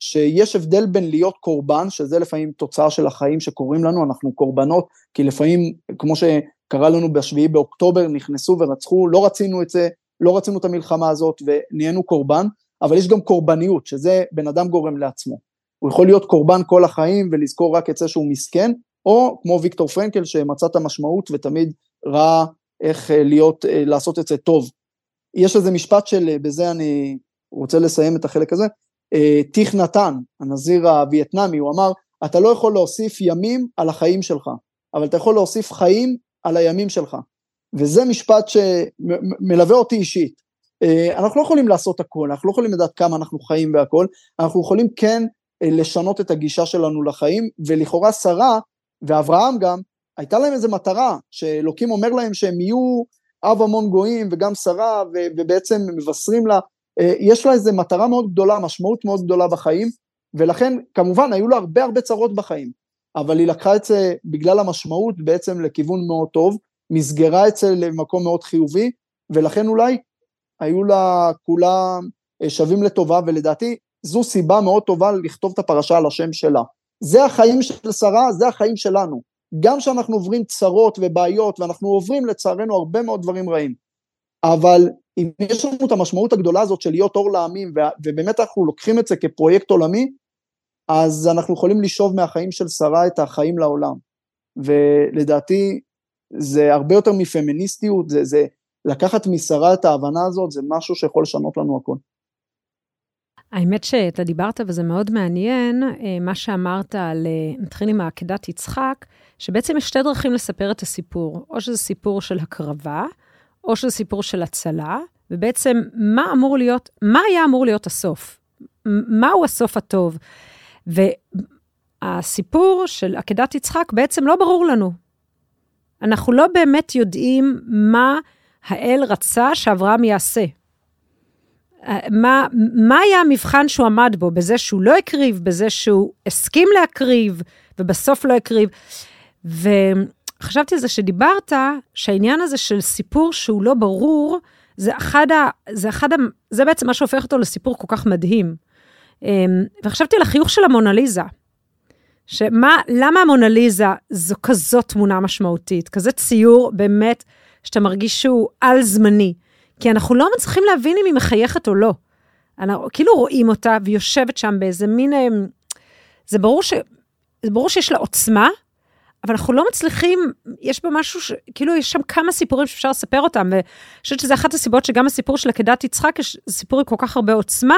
שיש הבדל בין להיות קורבן, שזה לפעמים תוצאה של החיים שקוראים לנו, אנחנו קורבנות, כי לפעמים, כמו שקרה לנו בשביעי באוקטובר, נכנסו ורצחו, לא רצינו את זה, לא רצינו את המלחמה הזאת, ונהיינו קורבן, אבל יש גם קורבניות, שזה בן אדם גורם לעצמו, הוא יכול להיות קורבן כל החיים, ולזכור רק את זה שהוא מסכן, או כמו ויקטור פרנקל, שמצא את המשמעות ותמיד ראה איך להיות, לעשות את זה טוב. יש איזה משפט של, בזה אני רוצה לסיים את החלק הזה, תיך נתן, הנזיר הווייטנאמי, הוא אמר, אתה לא יכול להוסיף ימים על החיים שלך, אבל אתה יכול להוסיף חיים על הימים שלך, וזה משפט שמלווה אותי אישית, אנחנו לא יכולים לעשות הכל, אנחנו לא יכולים לדעת כמה אנחנו חיים והכל, אנחנו יכולים כן לשנות את הגישה שלנו לחיים, ולכאורה שרה, ואברהם גם, הייתה להם איזו מטרה, שאלוקים אומר להם שהם יהיו אב המון גויים, וגם שרה, ובעצם מבשרים לה, יש לה איזו מטרה מאוד גדולה, משמעות מאוד גדולה בחיים, ולכן כמובן היו לה הרבה הרבה צרות בחיים, אבל היא לקחה את זה בגלל המשמעות, בעצם לכיוון מאוד טוב, מסגרה את זה למקום מאוד חיובי, ולכן אולי היו לה כולה שווים לטובה, ולדעתי זו סיבה מאוד טובה לכתוב את הפרשה על השם שלה, זה החיים של שרה, זה החיים שלנו, גם שאנחנו עוברים צרות ובעיות, ואנחנו עוברים לצערנו הרבה מאוד דברים רעים, אבל אם יש לנו את המשמעות הגדולה הזאת של להיות אור לעמים, ובאמת אנחנו לוקחים את זה כפרויקט עולמי, אז אנחנו יכולים לשוב מהחיים של שרה את החיים לעולם, ולדעתי זה הרבה יותר מפמיניסטיות, זה, זה לקחת משרה את ההבנה הזאת, זה משהו שיכול לשנות לנו הכל. האמת שאתה דיברת, וזה מאוד מעניין, מה שאמרת על, נתחיל עם עקדת יצחק, שבעצם יש שתי דרכים לספר את הסיפור, או שזה סיפור של הקרבה, או שזה סיפור של הצלה, ובעצם מה אמור להיות, מה היה אמור להיות הסוף? מהו הסוף הטוב? והסיפור של עקדת יצחק בעצם לא ברור לנו. אנחנו לא באמת יודעים מה האל רצה שאברהם יעשה. מה, מה היה המבחן שהוא עמד בו, בזה שהוא לא הקריב, בזה שהוא הסכים להקריב, ובסוף לא הקריב, וחשבתי על זה שדיברת, שהעניין הזה של סיפור שהוא לא ברור, זה אחד ה, זה אחד ה, זה בעצם מה שהופך אותו לסיפור כל כך מדהים, וחשבתי על החיוך של המונליזה, שמה, למה המונליזה זו כזאת תמונה משמעותית, כזה ציור באמת, שאתה מרגיש שהוא על זמני, כי אנחנו לא מצליחים להבין אם היא מחייכת או לא. אנחנו כאילו רואים אותה, והיא יושבת שם באיזה מין, זה ברור, ש, זה ברור שיש לה עוצמה, אבל אנחנו לא מצליחים, יש בה משהו, ש, כאילו יש שם כמה סיפורים שאפשר לספר אותם, ואני חושבת שזה אחת הסיבות שגם הסיפור של עקדת יצחק, יש סיפורים כל כך הרבה עוצמה,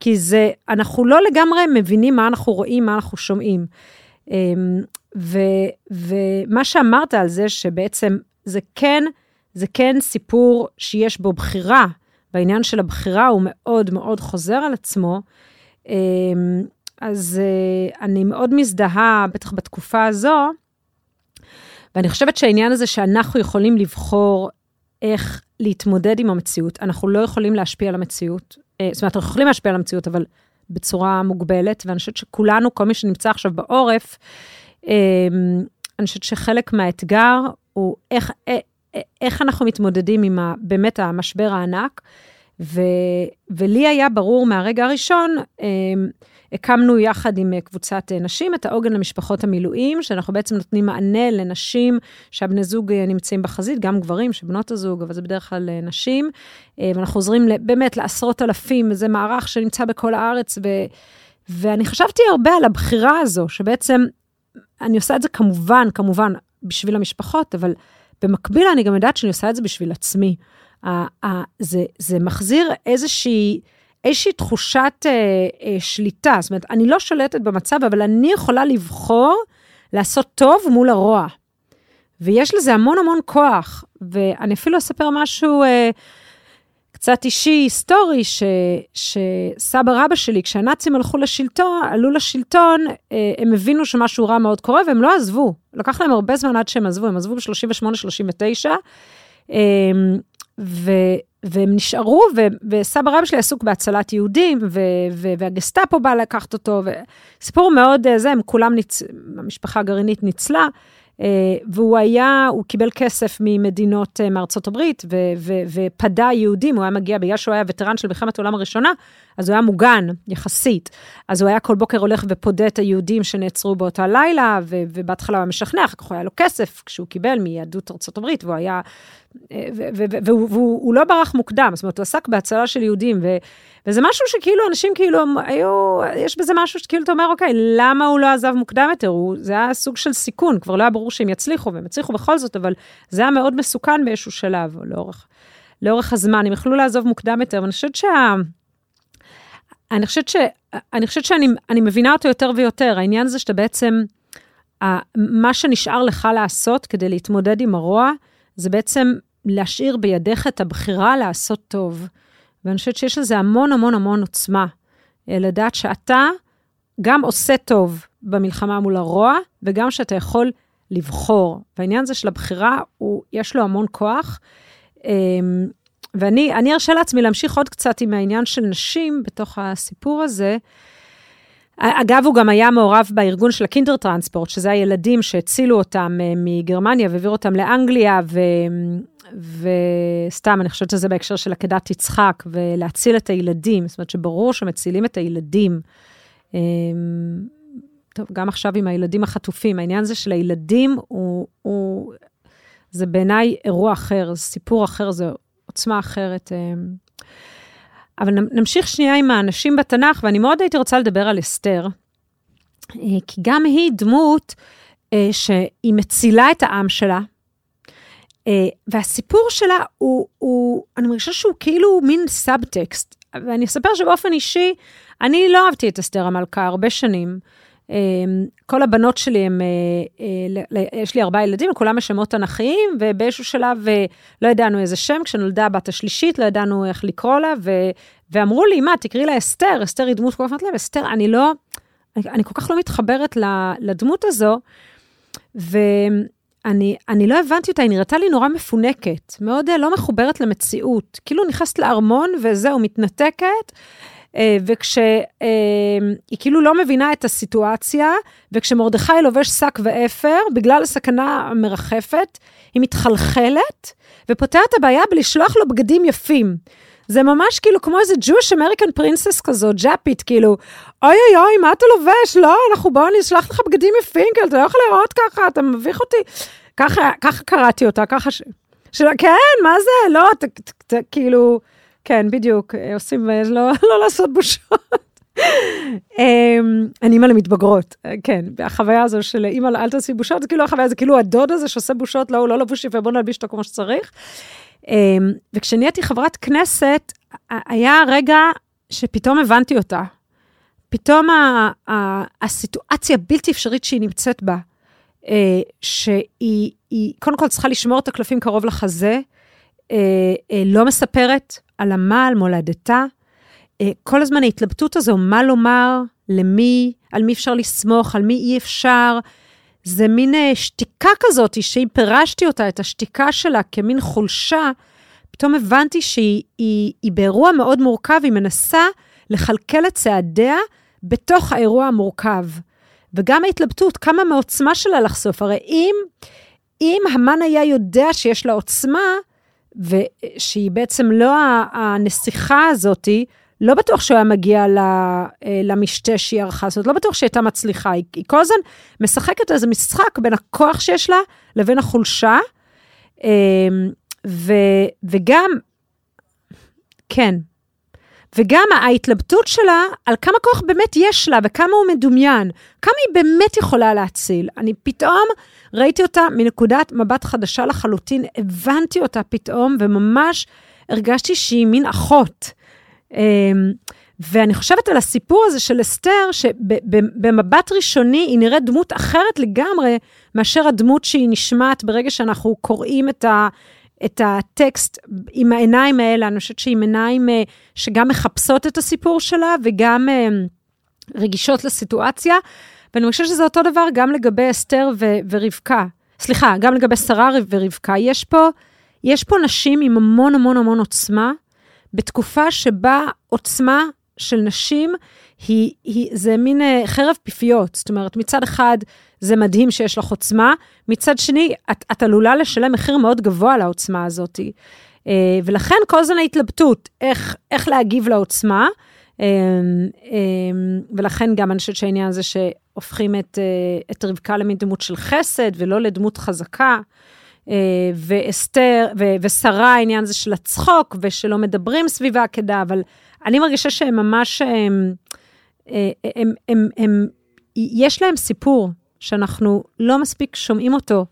כי זה, אנחנו לא לגמרי מבינים מה אנחנו רואים, מה אנחנו שומעים. ו, ומה שאמרת על זה, שבעצם זה כן, זה כן סיפור שיש בו בחירה, בעניין של הבחירה הוא מאוד מאוד חוזר על עצמו, אז אני מאוד מזדהה, בטח בתקופה הזו, ואני חושבת שהעניין הזה שאנחנו יכולים לבחור איך להתמודד עם המציאות, אנחנו לא יכולים להשפיע על המציאות, זאת אומרת, אנחנו יכולים להשפיע על המציאות, אבל בצורה מוגבלת, ואני חושבת שכולנו, כל מי שנמצא עכשיו בעורף, אני חושבת שחלק מהאתגר הוא איך, איך אנחנו מתמודדים עם ה, באמת המשבר הענק, ו, ולי היה ברור מהרגע הראשון, הקמנו יחד עם קבוצת נשים את העוגן למשפחות המילואים, שאנחנו בעצם נותנים מענה לנשים שהבני זוג נמצאים בחזית, גם גברים שבנות הזוג, אבל זה בדרך כלל נשים, ואנחנו עוזרים באמת לעשרות אלפים, זה מערך שנמצא בכל הארץ, ו, ואני חשבתי הרבה על הבחירה הזו, שבעצם אני עושה את זה כמובן, כמובן בשביל המשפחות, אבל במקביל אני גם יודעת שאני עושה את זה בשביל עצמי. זה, זה מחזיר איזושהי, איזושהי תחושת אה, אה, שליטה, זאת אומרת, אני לא שולטת במצב, אבל אני יכולה לבחור לעשות טוב מול הרוע. ויש לזה המון המון כוח, ואני אפילו אספר משהו אה, קצת אישי, היסטורי, ש, שסבא רבא שלי, כשהנאצים הלכו לשלטון, עלו לשלטון, אה, הם הבינו שמשהו רע מאוד קורה, והם לא עזבו. לקח להם הרבה זמן עד שהם עזבו, הם עזבו ב-שלושים ושמונה שלושים ותשע, אה, ו... והם נשארו, וסבא רבא שלי עסוק בהצלת יהודים, והגסטאפו בא לקחת אותו, סיפור מאוד זה, הם כולם, המשפחה הגרעינית ניצלה, והוא היה, הוא קיבל כסף ממדינות מארצות הברית, ופדה יהודים, הוא היה מגיע, בגלל שהוא היה וטרן של מלחמת העולם הראשונה, אז הוא היה מוגן, יחסית, אז הוא היה כל בוקר הולך ופודה את היהודים שנעצרו באותה לילה, ובהתחלה הוא משכנע, אחר כך הוא היה לו כסף, כשהוא קיבל מיהדות ארצות הברית, והוא היה... והוא לא ברח מוקדם, זאת אומרת, הוא עסק בהצלה של יהודים, וזה משהו שכאילו, אנשים כאילו, יש בזה משהו שכאילו, אתה אומר, אוקיי, למה הוא לא עזב מוקדם יותר? זה היה סוג של סיכון, כבר לא היה ברור שהם יצליחו, והם יצליחו בכל זאת, אבל זה היה מאוד מסוכן באיזשהו שלב, לאורך הזמן, הם יכלו לעזוב מוקדם יותר, ואני חושבת שה... אני חושבת ש... אני חושבת שאני מבינה אותו יותר ויותר, העניין זה שאתה בעצם, מה שנשאר לך לעשות כדי להתמודד עם הרוע, זה בעצם להשאיר בידיך את הבחירה לעשות טוב. ואני חושבת שיש לזה המון המון המון עוצמה. לדעת שאתה גם עושה טוב במלחמה מול הרוע, וגם שאתה יכול לבחור. והעניין זה של הבחירה, הוא, יש לו המון כוח. ואני אני ארשה לעצמי להמשיך עוד קצת עם העניין של נשים בתוך הסיפור הזה. אגב, הוא גם היה מעורב בארגון של הקינדר טרנספורט, שזה הילדים שהצילו אותם מגרמניה, והעבירו אותם לאנגליה, וסתם, אני חושבת שזה בהקשר של עקדת יצחק, ולהציל את הילדים, זאת אומרת שברור שמצילים את הילדים. טוב, גם עכשיו עם הילדים החטופים, העניין הזה של הילדים, זה בעיניי אירוע אחר, סיפור אחר, זה עוצמה אחרת. אבל נמשיך שנייה עם האנשים בתנ"ך, ואני מאוד הייתי רוצה לדבר על אסתר, כי גם היא דמות שהיא מצילה את העם שלה, והסיפור שלה הוא, הוא אני מרגישה שהוא כאילו מין סאבטקסט, ואני אספר שבאופן אישי, אני לא אהבתי את אסתר המלכה הרבה שנים, כל הבנות שלי הם, יש לי ארבעה ילדים, כולם שמות תנ"כיים, ובאיזשהו שלב לא ידענו איזה שם, כשנולדה הבת השלישית, לא ידענו איך לקרוא לה, ואמרו לי, מה, תקראי לה אסתר, אסתר היא דמות, כל כך להם, אסתר, אני לא, אני כל כך לא מתחברת לדמות הזו, ואני אני לא הבנתי אותה, היא נראתה לי נורא מפונקת, מאוד לא מחוברת למציאות, כאילו נכנסת לארמון, וזהו, מתנתקת, וכשהיא כאילו לא מבינה את הסיטואציה, וכשמרדכי לובש שק ואפר, בגלל הסכנה המרחפת, היא מתחלחלת, ופותרת הבעיה בלשלוח לו בגדים יפים. זה ממש כאילו כמו איזה Jewish American Princess כזו, ג'אפית, כאילו, אוי אוי אוי, מה אתה לובש? לא, אנחנו בואו, אני אשלח לך בגדים יפים, כאילו, אתה לא יכול לראות ככה, אתה מביך אותי. ככה, ככה קראתי אותה, ככה ש... ש... כן, מה זה? לא, ת, ת, ת, כאילו... כן, בדיוק, עושים, לא, לא לעשות בושות. אני אימא למתבגרות, כן, החוויה הזו של אימא אל תעשי בושות, זה כאילו החוויה, זה כאילו הדוד הזה שעושה בושות, לא, הוא לא לבוש יפה, בוא נלביש אותו כמו שצריך. וכשנהייתי חברת כנסת, היה רגע שפתאום הבנתי אותה. פתאום הסיטואציה בלתי אפשרית שהיא נמצאת בה, שהיא קודם כל צריכה לשמור את הקלפים קרוב לחזה, לא מספרת על המה, על מולדתה, כל הזמן ההתלבטות הזו, מה לומר, למי, על מי אפשר לסמוך, על מי אי אפשר, זה מין שתיקה כזאת, שהיא פירשתי אותה, את השתיקה שלה כמין חולשה, פתאום הבנתי שהיא היא, היא באירוע מאוד מורכב, היא מנסה לכלכל את צעדיה בתוך האירוע המורכב. וגם ההתלבטות, כמה מעוצמה שלה לחשוף. הרי אם, אם המן היה יודע שיש לה עוצמה, ושהיא בעצם לא הנסיכה הזאת, לא בטוח שהוא היה מגיע למשתה שהיא ערכה, זאת לא בטוח שהיא הייתה מצליחה, היא כל הזמן משחקת איזה משחק בין הכוח שיש לה לבין החולשה, ו, וגם, כן, וגם ההתלבטות שלה על כמה כוח באמת יש לה וכמה הוא מדומיין, כמה היא באמת יכולה להציל. אני פתאום ראיתי אותה מנקודת מבט חדשה לחלוטין, הבנתי אותה פתאום וממש הרגשתי שהיא מין אחות. ואני חושבת על הסיפור הזה של אסתר, שבמבט ראשוני היא נראית דמות אחרת לגמרי מאשר הדמות שהיא נשמעת ברגע שאנחנו קוראים את ה... את הטקסט עם העיניים האלה, אני חושבת שעם עיניים שגם מחפשות את הסיפור שלה, וגם רגישות לסיטואציה, ואני חושבת שזה אותו דבר גם לגבי אסתר ו- ורבקה, סליחה, גם לגבי שרה ורבקה, יש פה, יש פה נשים עם המון המון המון עוצמה, בתקופה שבה עוצמה של נשים, היא, היא, זה מין חרב פיפיות, זאת אומרת, מצד אחד, זה מדהים שיש לך עוצמה, מצד שני, את, את עלולה לשלם מחיר מאוד גבוה על העוצמה הזאת, ולכן כל זמן ההתלבטות, איך, איך להגיב לעוצמה, ולכן גם אני חושבת שהעניין הזה, שהופכים את, את רבקה למין דמות של חסד, ולא לדמות חזקה, ואסתר, ושרה, העניין הזה של הצחוק, ושלא מדברים סביבה כדה, אבל אני מרגישה שהם ממש, הם, הם, הם, הם, יש להם סיפור, שאנחנו לא מספיק שומעים אותו,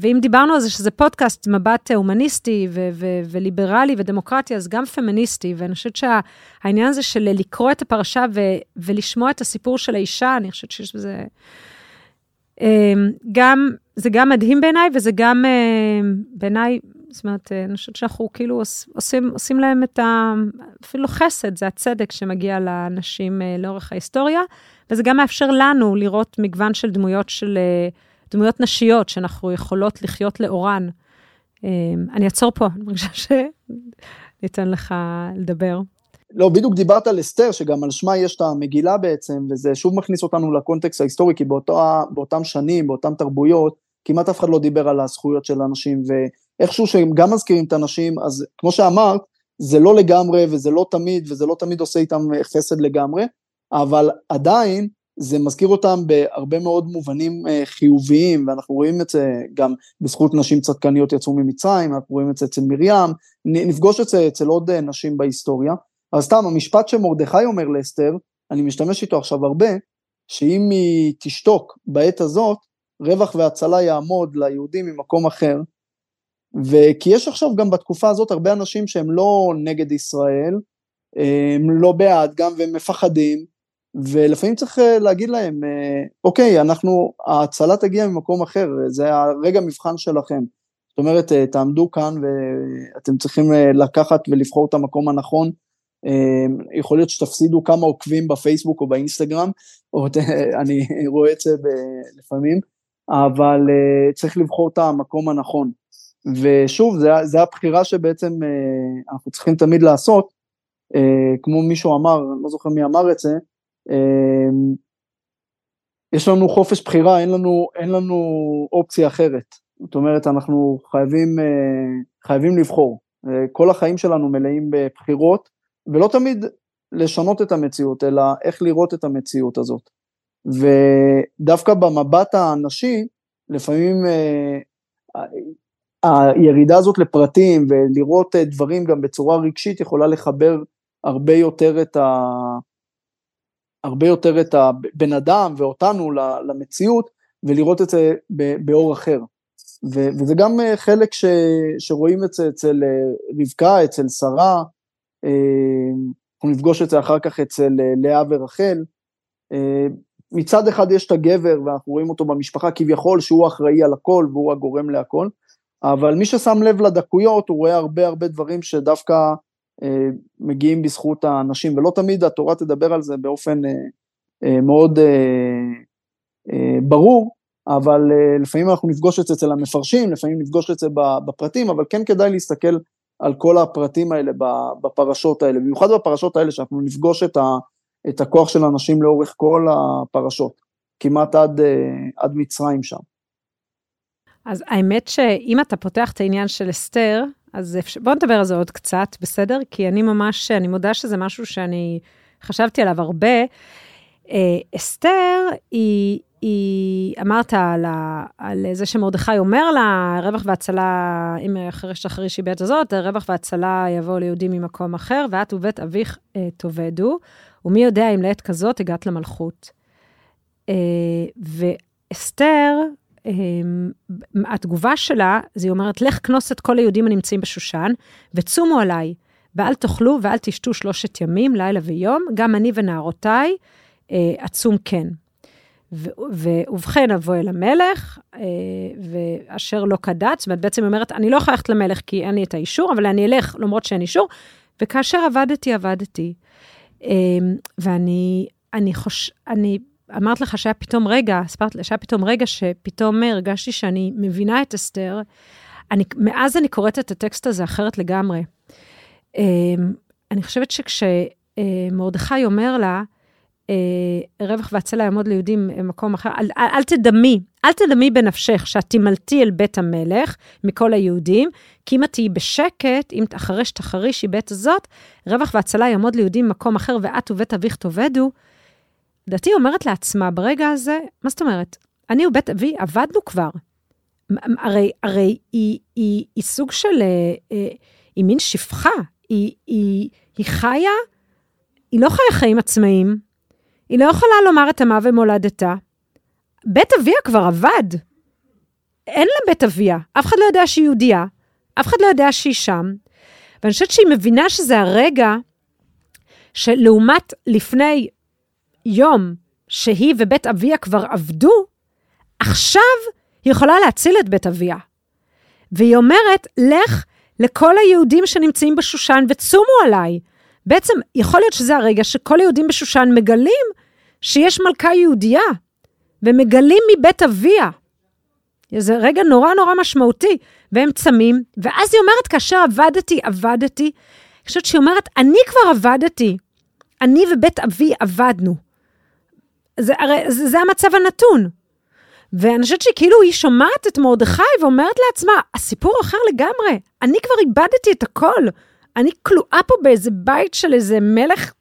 ואם דיברנו על זה שזה פודקאסט מבט הומניסטי, ו- ו- וליברלי ודמוקרטי, אז גם פמיניסטי, ואני חושבת שהעניין הזה של לקרוא את הפרשה, ו- ולשמוע את הסיפור של האישה, אני חושבת שיש בזה... גם, זה גם מדהים בעיניי, וזה גם בעיניי, זאת אומרת, אני חושבת שאנחנו כאילו עושים, עושים להם את ה... אפילו חסד, זה הצדק שמגיע לנשים לאורך ההיסטוריה, וזה גם מאפשר לנו לראות מגוון של דמויות, של, דמויות נשיות, שאנחנו יכולות לחיות לאורן. אני אעצור פה, אני מרגישה שניתן לך לדבר. לא, בדיוק דיברת על אסתר, שגם על שמה יש את המגילה בעצם, וזה שוב מכניס אותנו לקונטקסט ההיסטורי, כי באותם שנים, באותם תרבויות, כמעט אף אחד לא דיבר על הזכויות של אנשים, ואיכשהו שהם גם מזכירים את האנשים, אז כמו שאמרת, זה לא לגמרי, וזה לא תמיד, וזה לא תמיד עושה איתם חסד לגמרי, אבל עדיין, זה מזכיר אותם בהרבה מאוד מובנים חיוביים, ואנחנו רואים את זה גם בזכות נשים צדקניות יצאו ממצרים, אנחנו רואים את זה אצל מרים, נפגוש את זה אצל עוד נשים בהיסטוריה. אז סתם, המשפט שמרדכי אומר לאסתר, אני משתמש איתו עכשיו הרבה, שאם היא תשתוק בעת הזאת, רווח והצלה יעמוד ליהודים ממקום אחר, וכי יש עכשיו גם בתקופה הזאת הרבה אנשים שהם לא נגד ישראל, הם לא בעד גם והם מפחדים, ולפעמים צריך להגיד להם, אוקיי, אנחנו, ההצלה תגיע ממקום אחר, זה הרגע מבחן שלכם, זאת אומרת, תעמדו כאן ואתם צריכים לקחת ולבחור את המקום הנכון, יכול להיות שתפסידו כמה עוקבים בפייסבוק או באינסטגרם, או אני רואה את זה לפעמים, אבל צריך לבחור את המקום הנכון, ושוב, זה הבחירה שבעצם אנחנו צריכים תמיד לעשות, כמו מישהו אמר, לא זוכר מי אמר את זה, יש לנו חופש בחירה, אין לנו, אין לנו אופציה אחרת, זאת אומרת, אנחנו חייבים, חייבים לבחור, כל החיים שלנו מלאים בבחירות, ולא תמיד לשנות את המציאות, אלא איך לראות את המציאות הזאת, ודווקא במבט האנשי, לפעמים הירידה הזאת לפרטים, ולראות דברים גם בצורה רגשית, יכולה לחבר הרבה יותר את ה... הרבה יותר את הבן אדם ואותנו למציאות, ולראות את זה באור אחר. וזה גם חלק שרואים את זה אצל רבקה, אצל שרה, אנחנו נפגוש את זה אחר כך אצל לאה ורחל. מצד אחד יש את הגבר, ואנחנו רואים אותו במשפחה כביכול, שהוא אחראי על הכל, והוא הגורם להכל, אבל מי ששם לב לדקויות, הוא רואה הרבה הרבה דברים שדווקא, מגיעים בזכות האנשים, ולא תמיד התורה תדבר על זה באופן מאוד ברור, אבל לפעמים אנחנו נפגוש את זה אצל המפרשים, לפעמים נפגוש את זה בפרטים, אבל כן כדאי להסתכל על כל הפרטים האלה בפרשות האלה, במיוחד בפרשות האלה שאנחנו נפגוש את, ה, את הכוח של אנשים לאורך כל הפרשות, כמעט עד, עד מצרים שם. אז האמת שאם אתה פותח את העניין של אסתר, אז בואו נדבר על זה עוד קצת, בסדר? כי אני ממש, אני מודה שזה משהו שאני חשבתי עליו הרבה. אסתר היא, היא אמרת על, ה, על זה שמרדכי אומר לה, רווח והצלה, אם אחרי שיבית הזאת, רווח והצלה יבואו ליהודים ממקום אחר, ואת ובית אביך תובדו, ומי יודע אם לעת כזאת הגעת למלכות. ואסתר, התגובה שלה, זה אומרת, לך כנוס את כל היהודים הנמצאים בשושן, וצומו עליי, ואל תאכלו ואל תשתו שלושת ימים, לילה ויום, גם אני ונערותיי, עצום כן. ובכן אבוא אל המלך, ואשר לא כדת, זאת אומרת, בעצם אומרת, אני לא יכולה ללכת למלך, כי אין לי את האישור, אבל אני אלך, למרות שאין אישור, וכאשר עבדתי, עבדתי. ואני, אני חוש... אני... אמרת לך שהיה פתאום רגע, הספרת לי, שהיה פתאום רגע שפתאום הרגשתי שאני מבינה את אסתר, אני, מאז אני קוראת את הטקסט הזה אחרת לגמרי. אני חושבת שכשמרדכי אומר לה, רווח והצלה יעמוד ליהודים במקום אחר, אל, אל, אל תדמי, אל תדמי בנפשך שאת תמלתי אל בית המלך מכל היהודים, כי אם את תהי בשקט, אם תחריש תחריש היא בית הזאת, רווח והצלה יעמוד ליהודים במקום אחר, ואת ובית אביך תאבדו, דתי אומרת לעצמה ברגע הזה, מה זאת אומרת? אני ובית אבי עבדנו כבר. הרי, הרי היא, היא, היא סוג של, היא מין שפחה. היא, היא, היא חיה, היא לא חיה חיים עצמאיים. היא לא יכולה לומר את המה ומולדתה. בית אביה כבר עבד. אין לה בית אביה. אף אחד לא יודע שהיא יהודייה. אף אחד לא יודע שהיא שם. ואני חושבת שהיא מבינה שזה הרגע, שלעומת לפני יום שהיא ובית אביה כבר עבדו, עכשיו היא יכולה להציל את בית אביה. והיא אומרת, לך לכל היהודים שנמצאים בשושן וצומו עליי. בעצם יכול להיות שזה הרגע שכל היהודים בשושן מגלים שיש מלכה יהודייה, ומגלים מבית אביה. זה רגע נורא נורא משמעותי, והם צמים, ואז היא אומרת, כאשר עבדתי, עבדתי, אני חושבת שהיא אומרת, אני כבר עבדתי, אני ובית אבי עבדנו. זה, הרי, זה, זה המצב הנתון. ואני חושבת שכאילו היא שומעת את מרדכי ואומרת לעצמה, הסיפור אחר לגמרי, אני כבר איבדתי את הכל, אני כלואה פה באיזה בית של איזה מלך,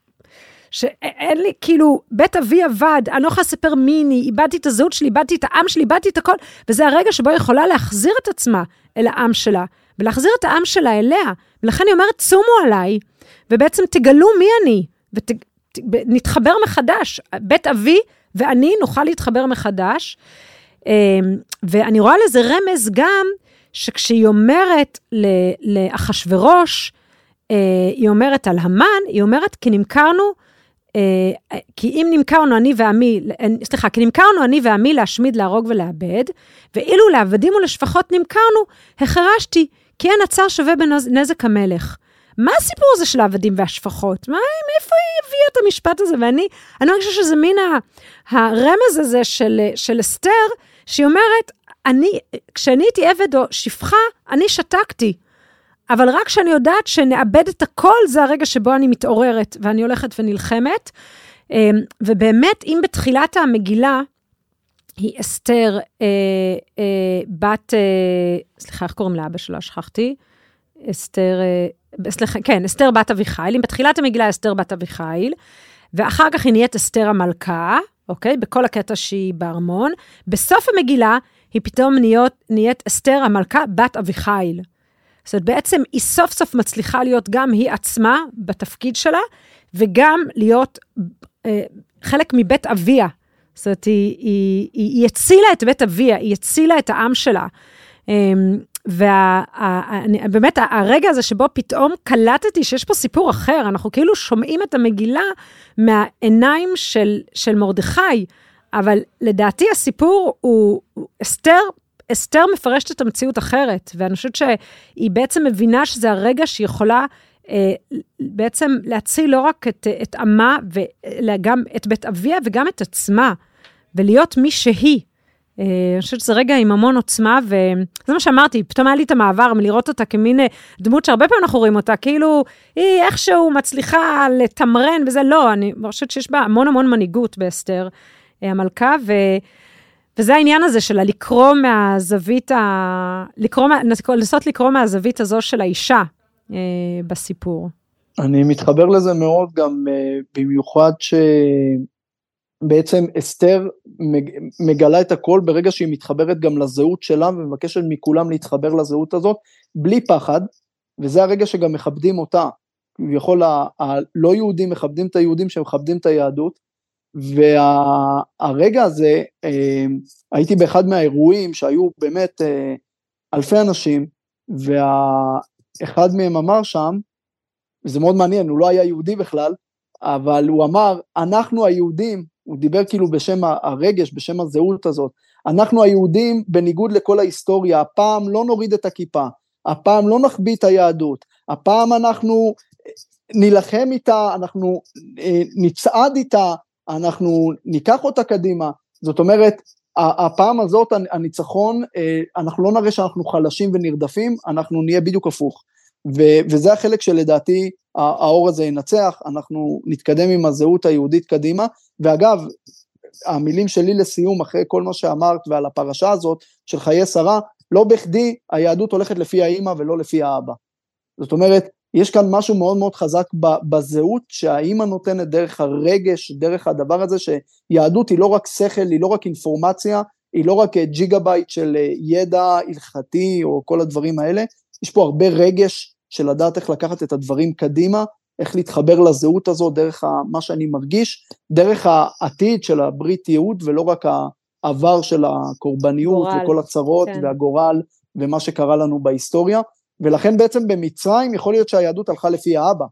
שאין לי, כאילו, בית אבי עבד, אני לא יכולה לספר מיני, איבדתי את הזהות שלי, איבדתי את העם שלי, איבדתי את הכל, וזה הרגע שבו היא יכולה להחזיר את עצמה אל העם שלה, ולהחזיר את העם שלה אליה, ולכן היא אומרת, צומו עליי, ובעצם תגלו מי אני, ונתחבר מחדש, בית אבי ואני נוכל להתחבר מחדש, ואני רואה לזה רמז גם, שכשהיא אומרת לאחשוורוש, היא אומרת על המן, היא אומרת, כי נמכרנו, כי אם נמכרנו אני ועמי, סליחה, כי נמכרנו אני ועמי להשמיד, להרוג ולאבד, ואילו לעבדים ולשפחות נמכרנו, החרשתי, כי אין הצר שווה בנזק המלך. מה הסיפור הזה של העבדים והשפחות? מה, מאיפה היא הביאה את המשפט הזה? ואני, אני חושב שזה מין הרמז הזה של, של אסתר, שהיא אומרת, אני, כשאני הייתי עבד או שפחה, אני שתקתי, אבל רק כשאני יודעת שנאבד את הכל, זה הרגע שבו אני מתעוררת, ואני הולכת ונלחמת, ובאמת, אם בתחילת המגילה, היא אסתר, בת, סליחה, איך קוראים לאבא שלו? שכחתי, אסתר, סליחה, כן, אסתר בת אביחיל, אם בתחילת המגילה אסתר בת אביחיל, ואחר כך היא נהיית אסתר המלכה, אוקיי, בכל הקטע שהיא בארמון, בסוף המגילה היא פתאום נהיית, נהיית אסתר המלכה בת אביחיל. זאת אומרת, בעצם היא סוף סוף מצליחה להיות גם היא עצמה בתפקיד שלה, וגם להיות אה, חלק מבית אביה. זאת אומרת, היא, היא, היא, היא הצילה את בית אביה, היא הצילה את העם שלה. אה, ובאמת הרגע הזה שבו פתאום קלטתי שיש פה סיפור אחר, אנחנו כאילו שומעים את המגילה מהעיניים של, של מרדכי, אבל לדעתי הסיפור הוא, הוא אסתר, אסתר מפרשת את המציאות אחרת, ואני חושבת שהיא בעצם מבינה שזה הרגע שהיא יכולה אה, בעצם להציל לא רק את, את עמה, וגם את בית אביה וגם את עצמה, ולהיות מי שהיא, אני חושבת שזה רגע עם המון עוצמה, וזה מה שאמרתי, פתאום היה לי את המעבר, מלראות אותה כמין דמות שהרבה פעמים אנחנו רואים אותה, כאילו היא איכשהו מצליחה לתמרן, וזה לא, אני חושבת שיש בה המון המון מנהיגות באסתר, המלכה, ו... וזה העניין הזה שלה, לקרוא מהזווית, ה... לקרוא, לנסות לקרוא מהזווית הזו של האישה אה, בסיפור. אני מתחבר לזה מאוד גם אה, במיוחד שבעצם אסתר מגלה את הכל ברגע שהיא מתחברת גם לזהות שלה, ומבקשת מכולם להתחבר לזהות הזאת, בלי פחד, וזה הרגע שגם מכבדים אותה. יכול ה- הלא יהודים מכבדים את היהודים שמכבדים את היהדות, והרגע הזה, הייתי באחד מהאירועים שהיו באמת אלפי אנשים, ואחד מהם אמר שם, וזה מאוד מעניין, הוא לא היה יהודי בכלל, אבל הוא אמר, אנחנו היהודים, הוא דיבר כאילו בשם הרגש, בשם הזהות הזאת, אנחנו היהודים בניגוד לכל ההיסטוריה, הפעם לא נוריד את הכיפה, הפעם לא נחביא את היהדות, הפעם אנחנו נלחם איתה, אנחנו נצעד איתה, אנחנו ניקח אותה קדימה, זאת אומרת, הפעם הזאת, הניצחון, אנחנו לא נראה שאנחנו חלשים ונרדפים, אנחנו נהיה בדיוק הפוך, וזה החלק שלדעתי, האור הזה ינצח, אנחנו נתקדם עם הזהות היהודית קדימה, ואגב, המילים שלי לסיום, אחרי כל מה שאמרת, ועל הפרשה הזאת, של חיי שרה, לא בכדי, היהדות הולכת לפי האמא, ולא לפי האבא, זאת אומרת, יש כאן משהו מאוד מאוד חזק בזהות שהאימא נותנת דרך הרגש, דרך הדבר הזה שיהדות היא לא רק שכל, היא לא רק אינפורמציה, היא לא רק ג'יגה בייט של ידע הלכתי או כל הדברים האלה, יש פה הרבה רגש של לדעת איך לקחת את הדברים קדימה, איך להתחבר לזהות הזו דרך מה שאני מרגיש, דרך העתיד של הברית יהוד ולא רק העבר של הקורבניות גורל, וכל הצרות כן. והגורל ומה שקרה לנו בהיסטוריה, ולכן בעצם במצרים יכול להיות שהיהדות הלכה לפי האבא,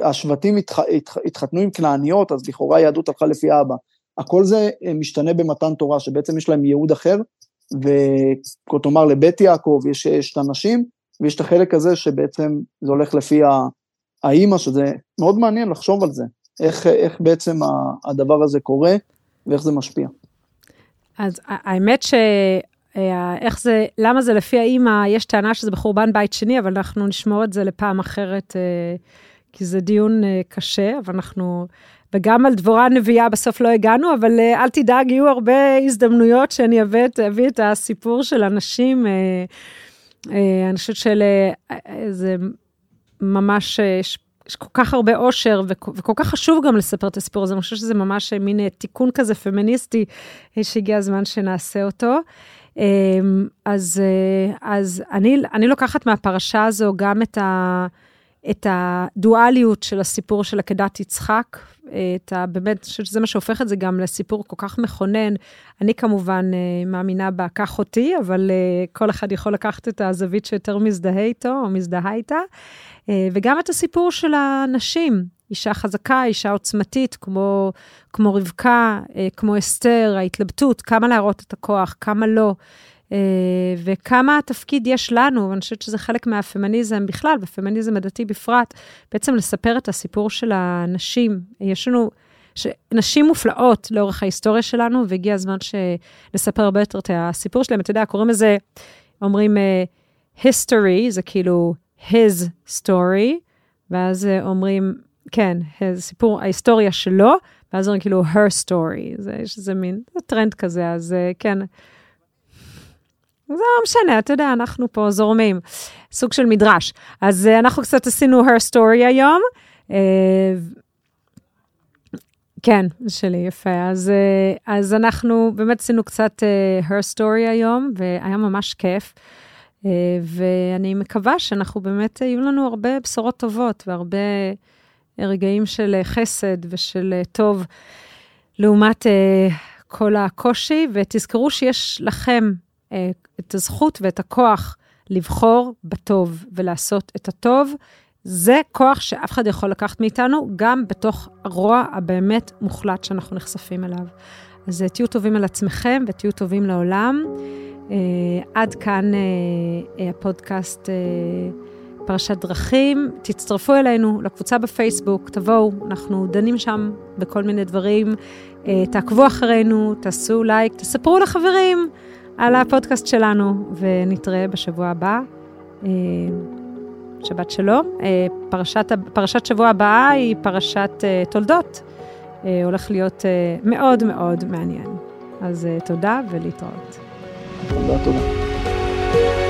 השבטים התח... התחתנו עם כנעניות, אז לכאורה היהדות הלכה לפי האבא, הכל זה משתנה במתן תורה, שבעצם יש להם ייעוד אחר, וכתומר לבית יעקב יש, יש את הנשים, ויש את החלק הזה שבעצם זה הולך לפי האימא, שזה מאוד מעניין לחשוב על זה, איך, איך בעצם הדבר הזה קורה, ואיך זה משפיע. אז האמת ש... איך זה, למה זה לפי האמא, יש טענה שזה בחורבן בית שני, אבל אנחנו נשמור את זה לפעם אחרת, כי זה דיון קשה, אבל אנחנו, וגם על דבורה הנביאה בסוף לא הגענו, אבל אל תדאג, יהיו הרבה הזדמנויות שאני אביא, אביא את הסיפור של אנשים, אני חושבת של, זה ממש, יש כל כך הרבה אושר, וכל כך חשוב גם לספר את הסיפור הזה, אני חושבת שזה ממש מין תיקון כזה פמיניסטי, שהגיע הזמן שנעשה אותו, אז, אז אני, אני לוקחת מהפרשה הזו גם את, ה, את הדואליות של הסיפור של עקדת יצחק, את ה, באמת, שזה מה שהופך את זה גם לסיפור כל כך מכונן, אני כמובן מאמינה בה כך אותי, אבל כל אחד יכול לקחת את הזווית שיותר מזדהה איתו, או מזדהה איתה, וגם את הסיפור של הנשים, אישה חזקה, אישה עוצמתית, כמו, כמו רבקה, אה, כמו אסתר, ההתלבטות, כמה להראות את הכוח, כמה לא, אה, וכמה התפקיד יש לנו, ואני חושבת שזה חלק מהפמיניזם בכלל, והפמיניזם הדתי בפרט, בעצם לספר את הסיפור של הנשים. יש לנו ש... נשים מופלאות לאורך ההיסטוריה שלנו, והגיע הזמן שנספר הרבה יותר את הסיפור שלהם. אתה יודע, קוראים לזה, אומרים, אה, history, זה כאילו his story, ואז אה, אומרים, כן, סיפור, ההיסטוריה שלו, ואז אומרים כאילו, her story, זה, שזה מין, זה טרנד כזה, אז כן, זה לא משנה, אתה יודע, אנחנו פה זורמים, סוג של מדרש, אז אנחנו קצת עשינו her story היום, כן, שלי, יפה, אז, אז אנחנו באמת עשינו קצת her story היום, והיה ממש כיף, ואני מקווה שאנחנו באמת, יהיו לנו הרבה בשורות טובות, והרבה... הרגעים של חסד ושל טוב, לעומת אה, כל הקושי, ותזכרו שיש לכם אה, את הזכות ואת הכוח לבחור בטוב, ולעשות את הטוב, זה כוח שאף אחד יכול לקחת מאיתנו, גם בתוך הרוע הבאמת מוחלט שאנחנו נחשפים אליו. אז תהיו טובים על עצמכם, ותהיו טובים לעולם. אה, עד כאן אה, הפודקאסט... אה, פרשת דרכים, תצטרפו אלינו לקבוצה בפייסבוק, תבואו, אנחנו דנים שם בכל מיני דברים, תעקבו אחרינו, תעשו לייק, תספרו לחברים על הפודקאסט שלנו, ונתראה בשבוע הבא. שבת שלום. פרשת, פרשת שבוע הבאה היא פרשת תולדות. הולך להיות מאוד מאוד מעניין. אז תודה ולהתראות. תודה, תודה.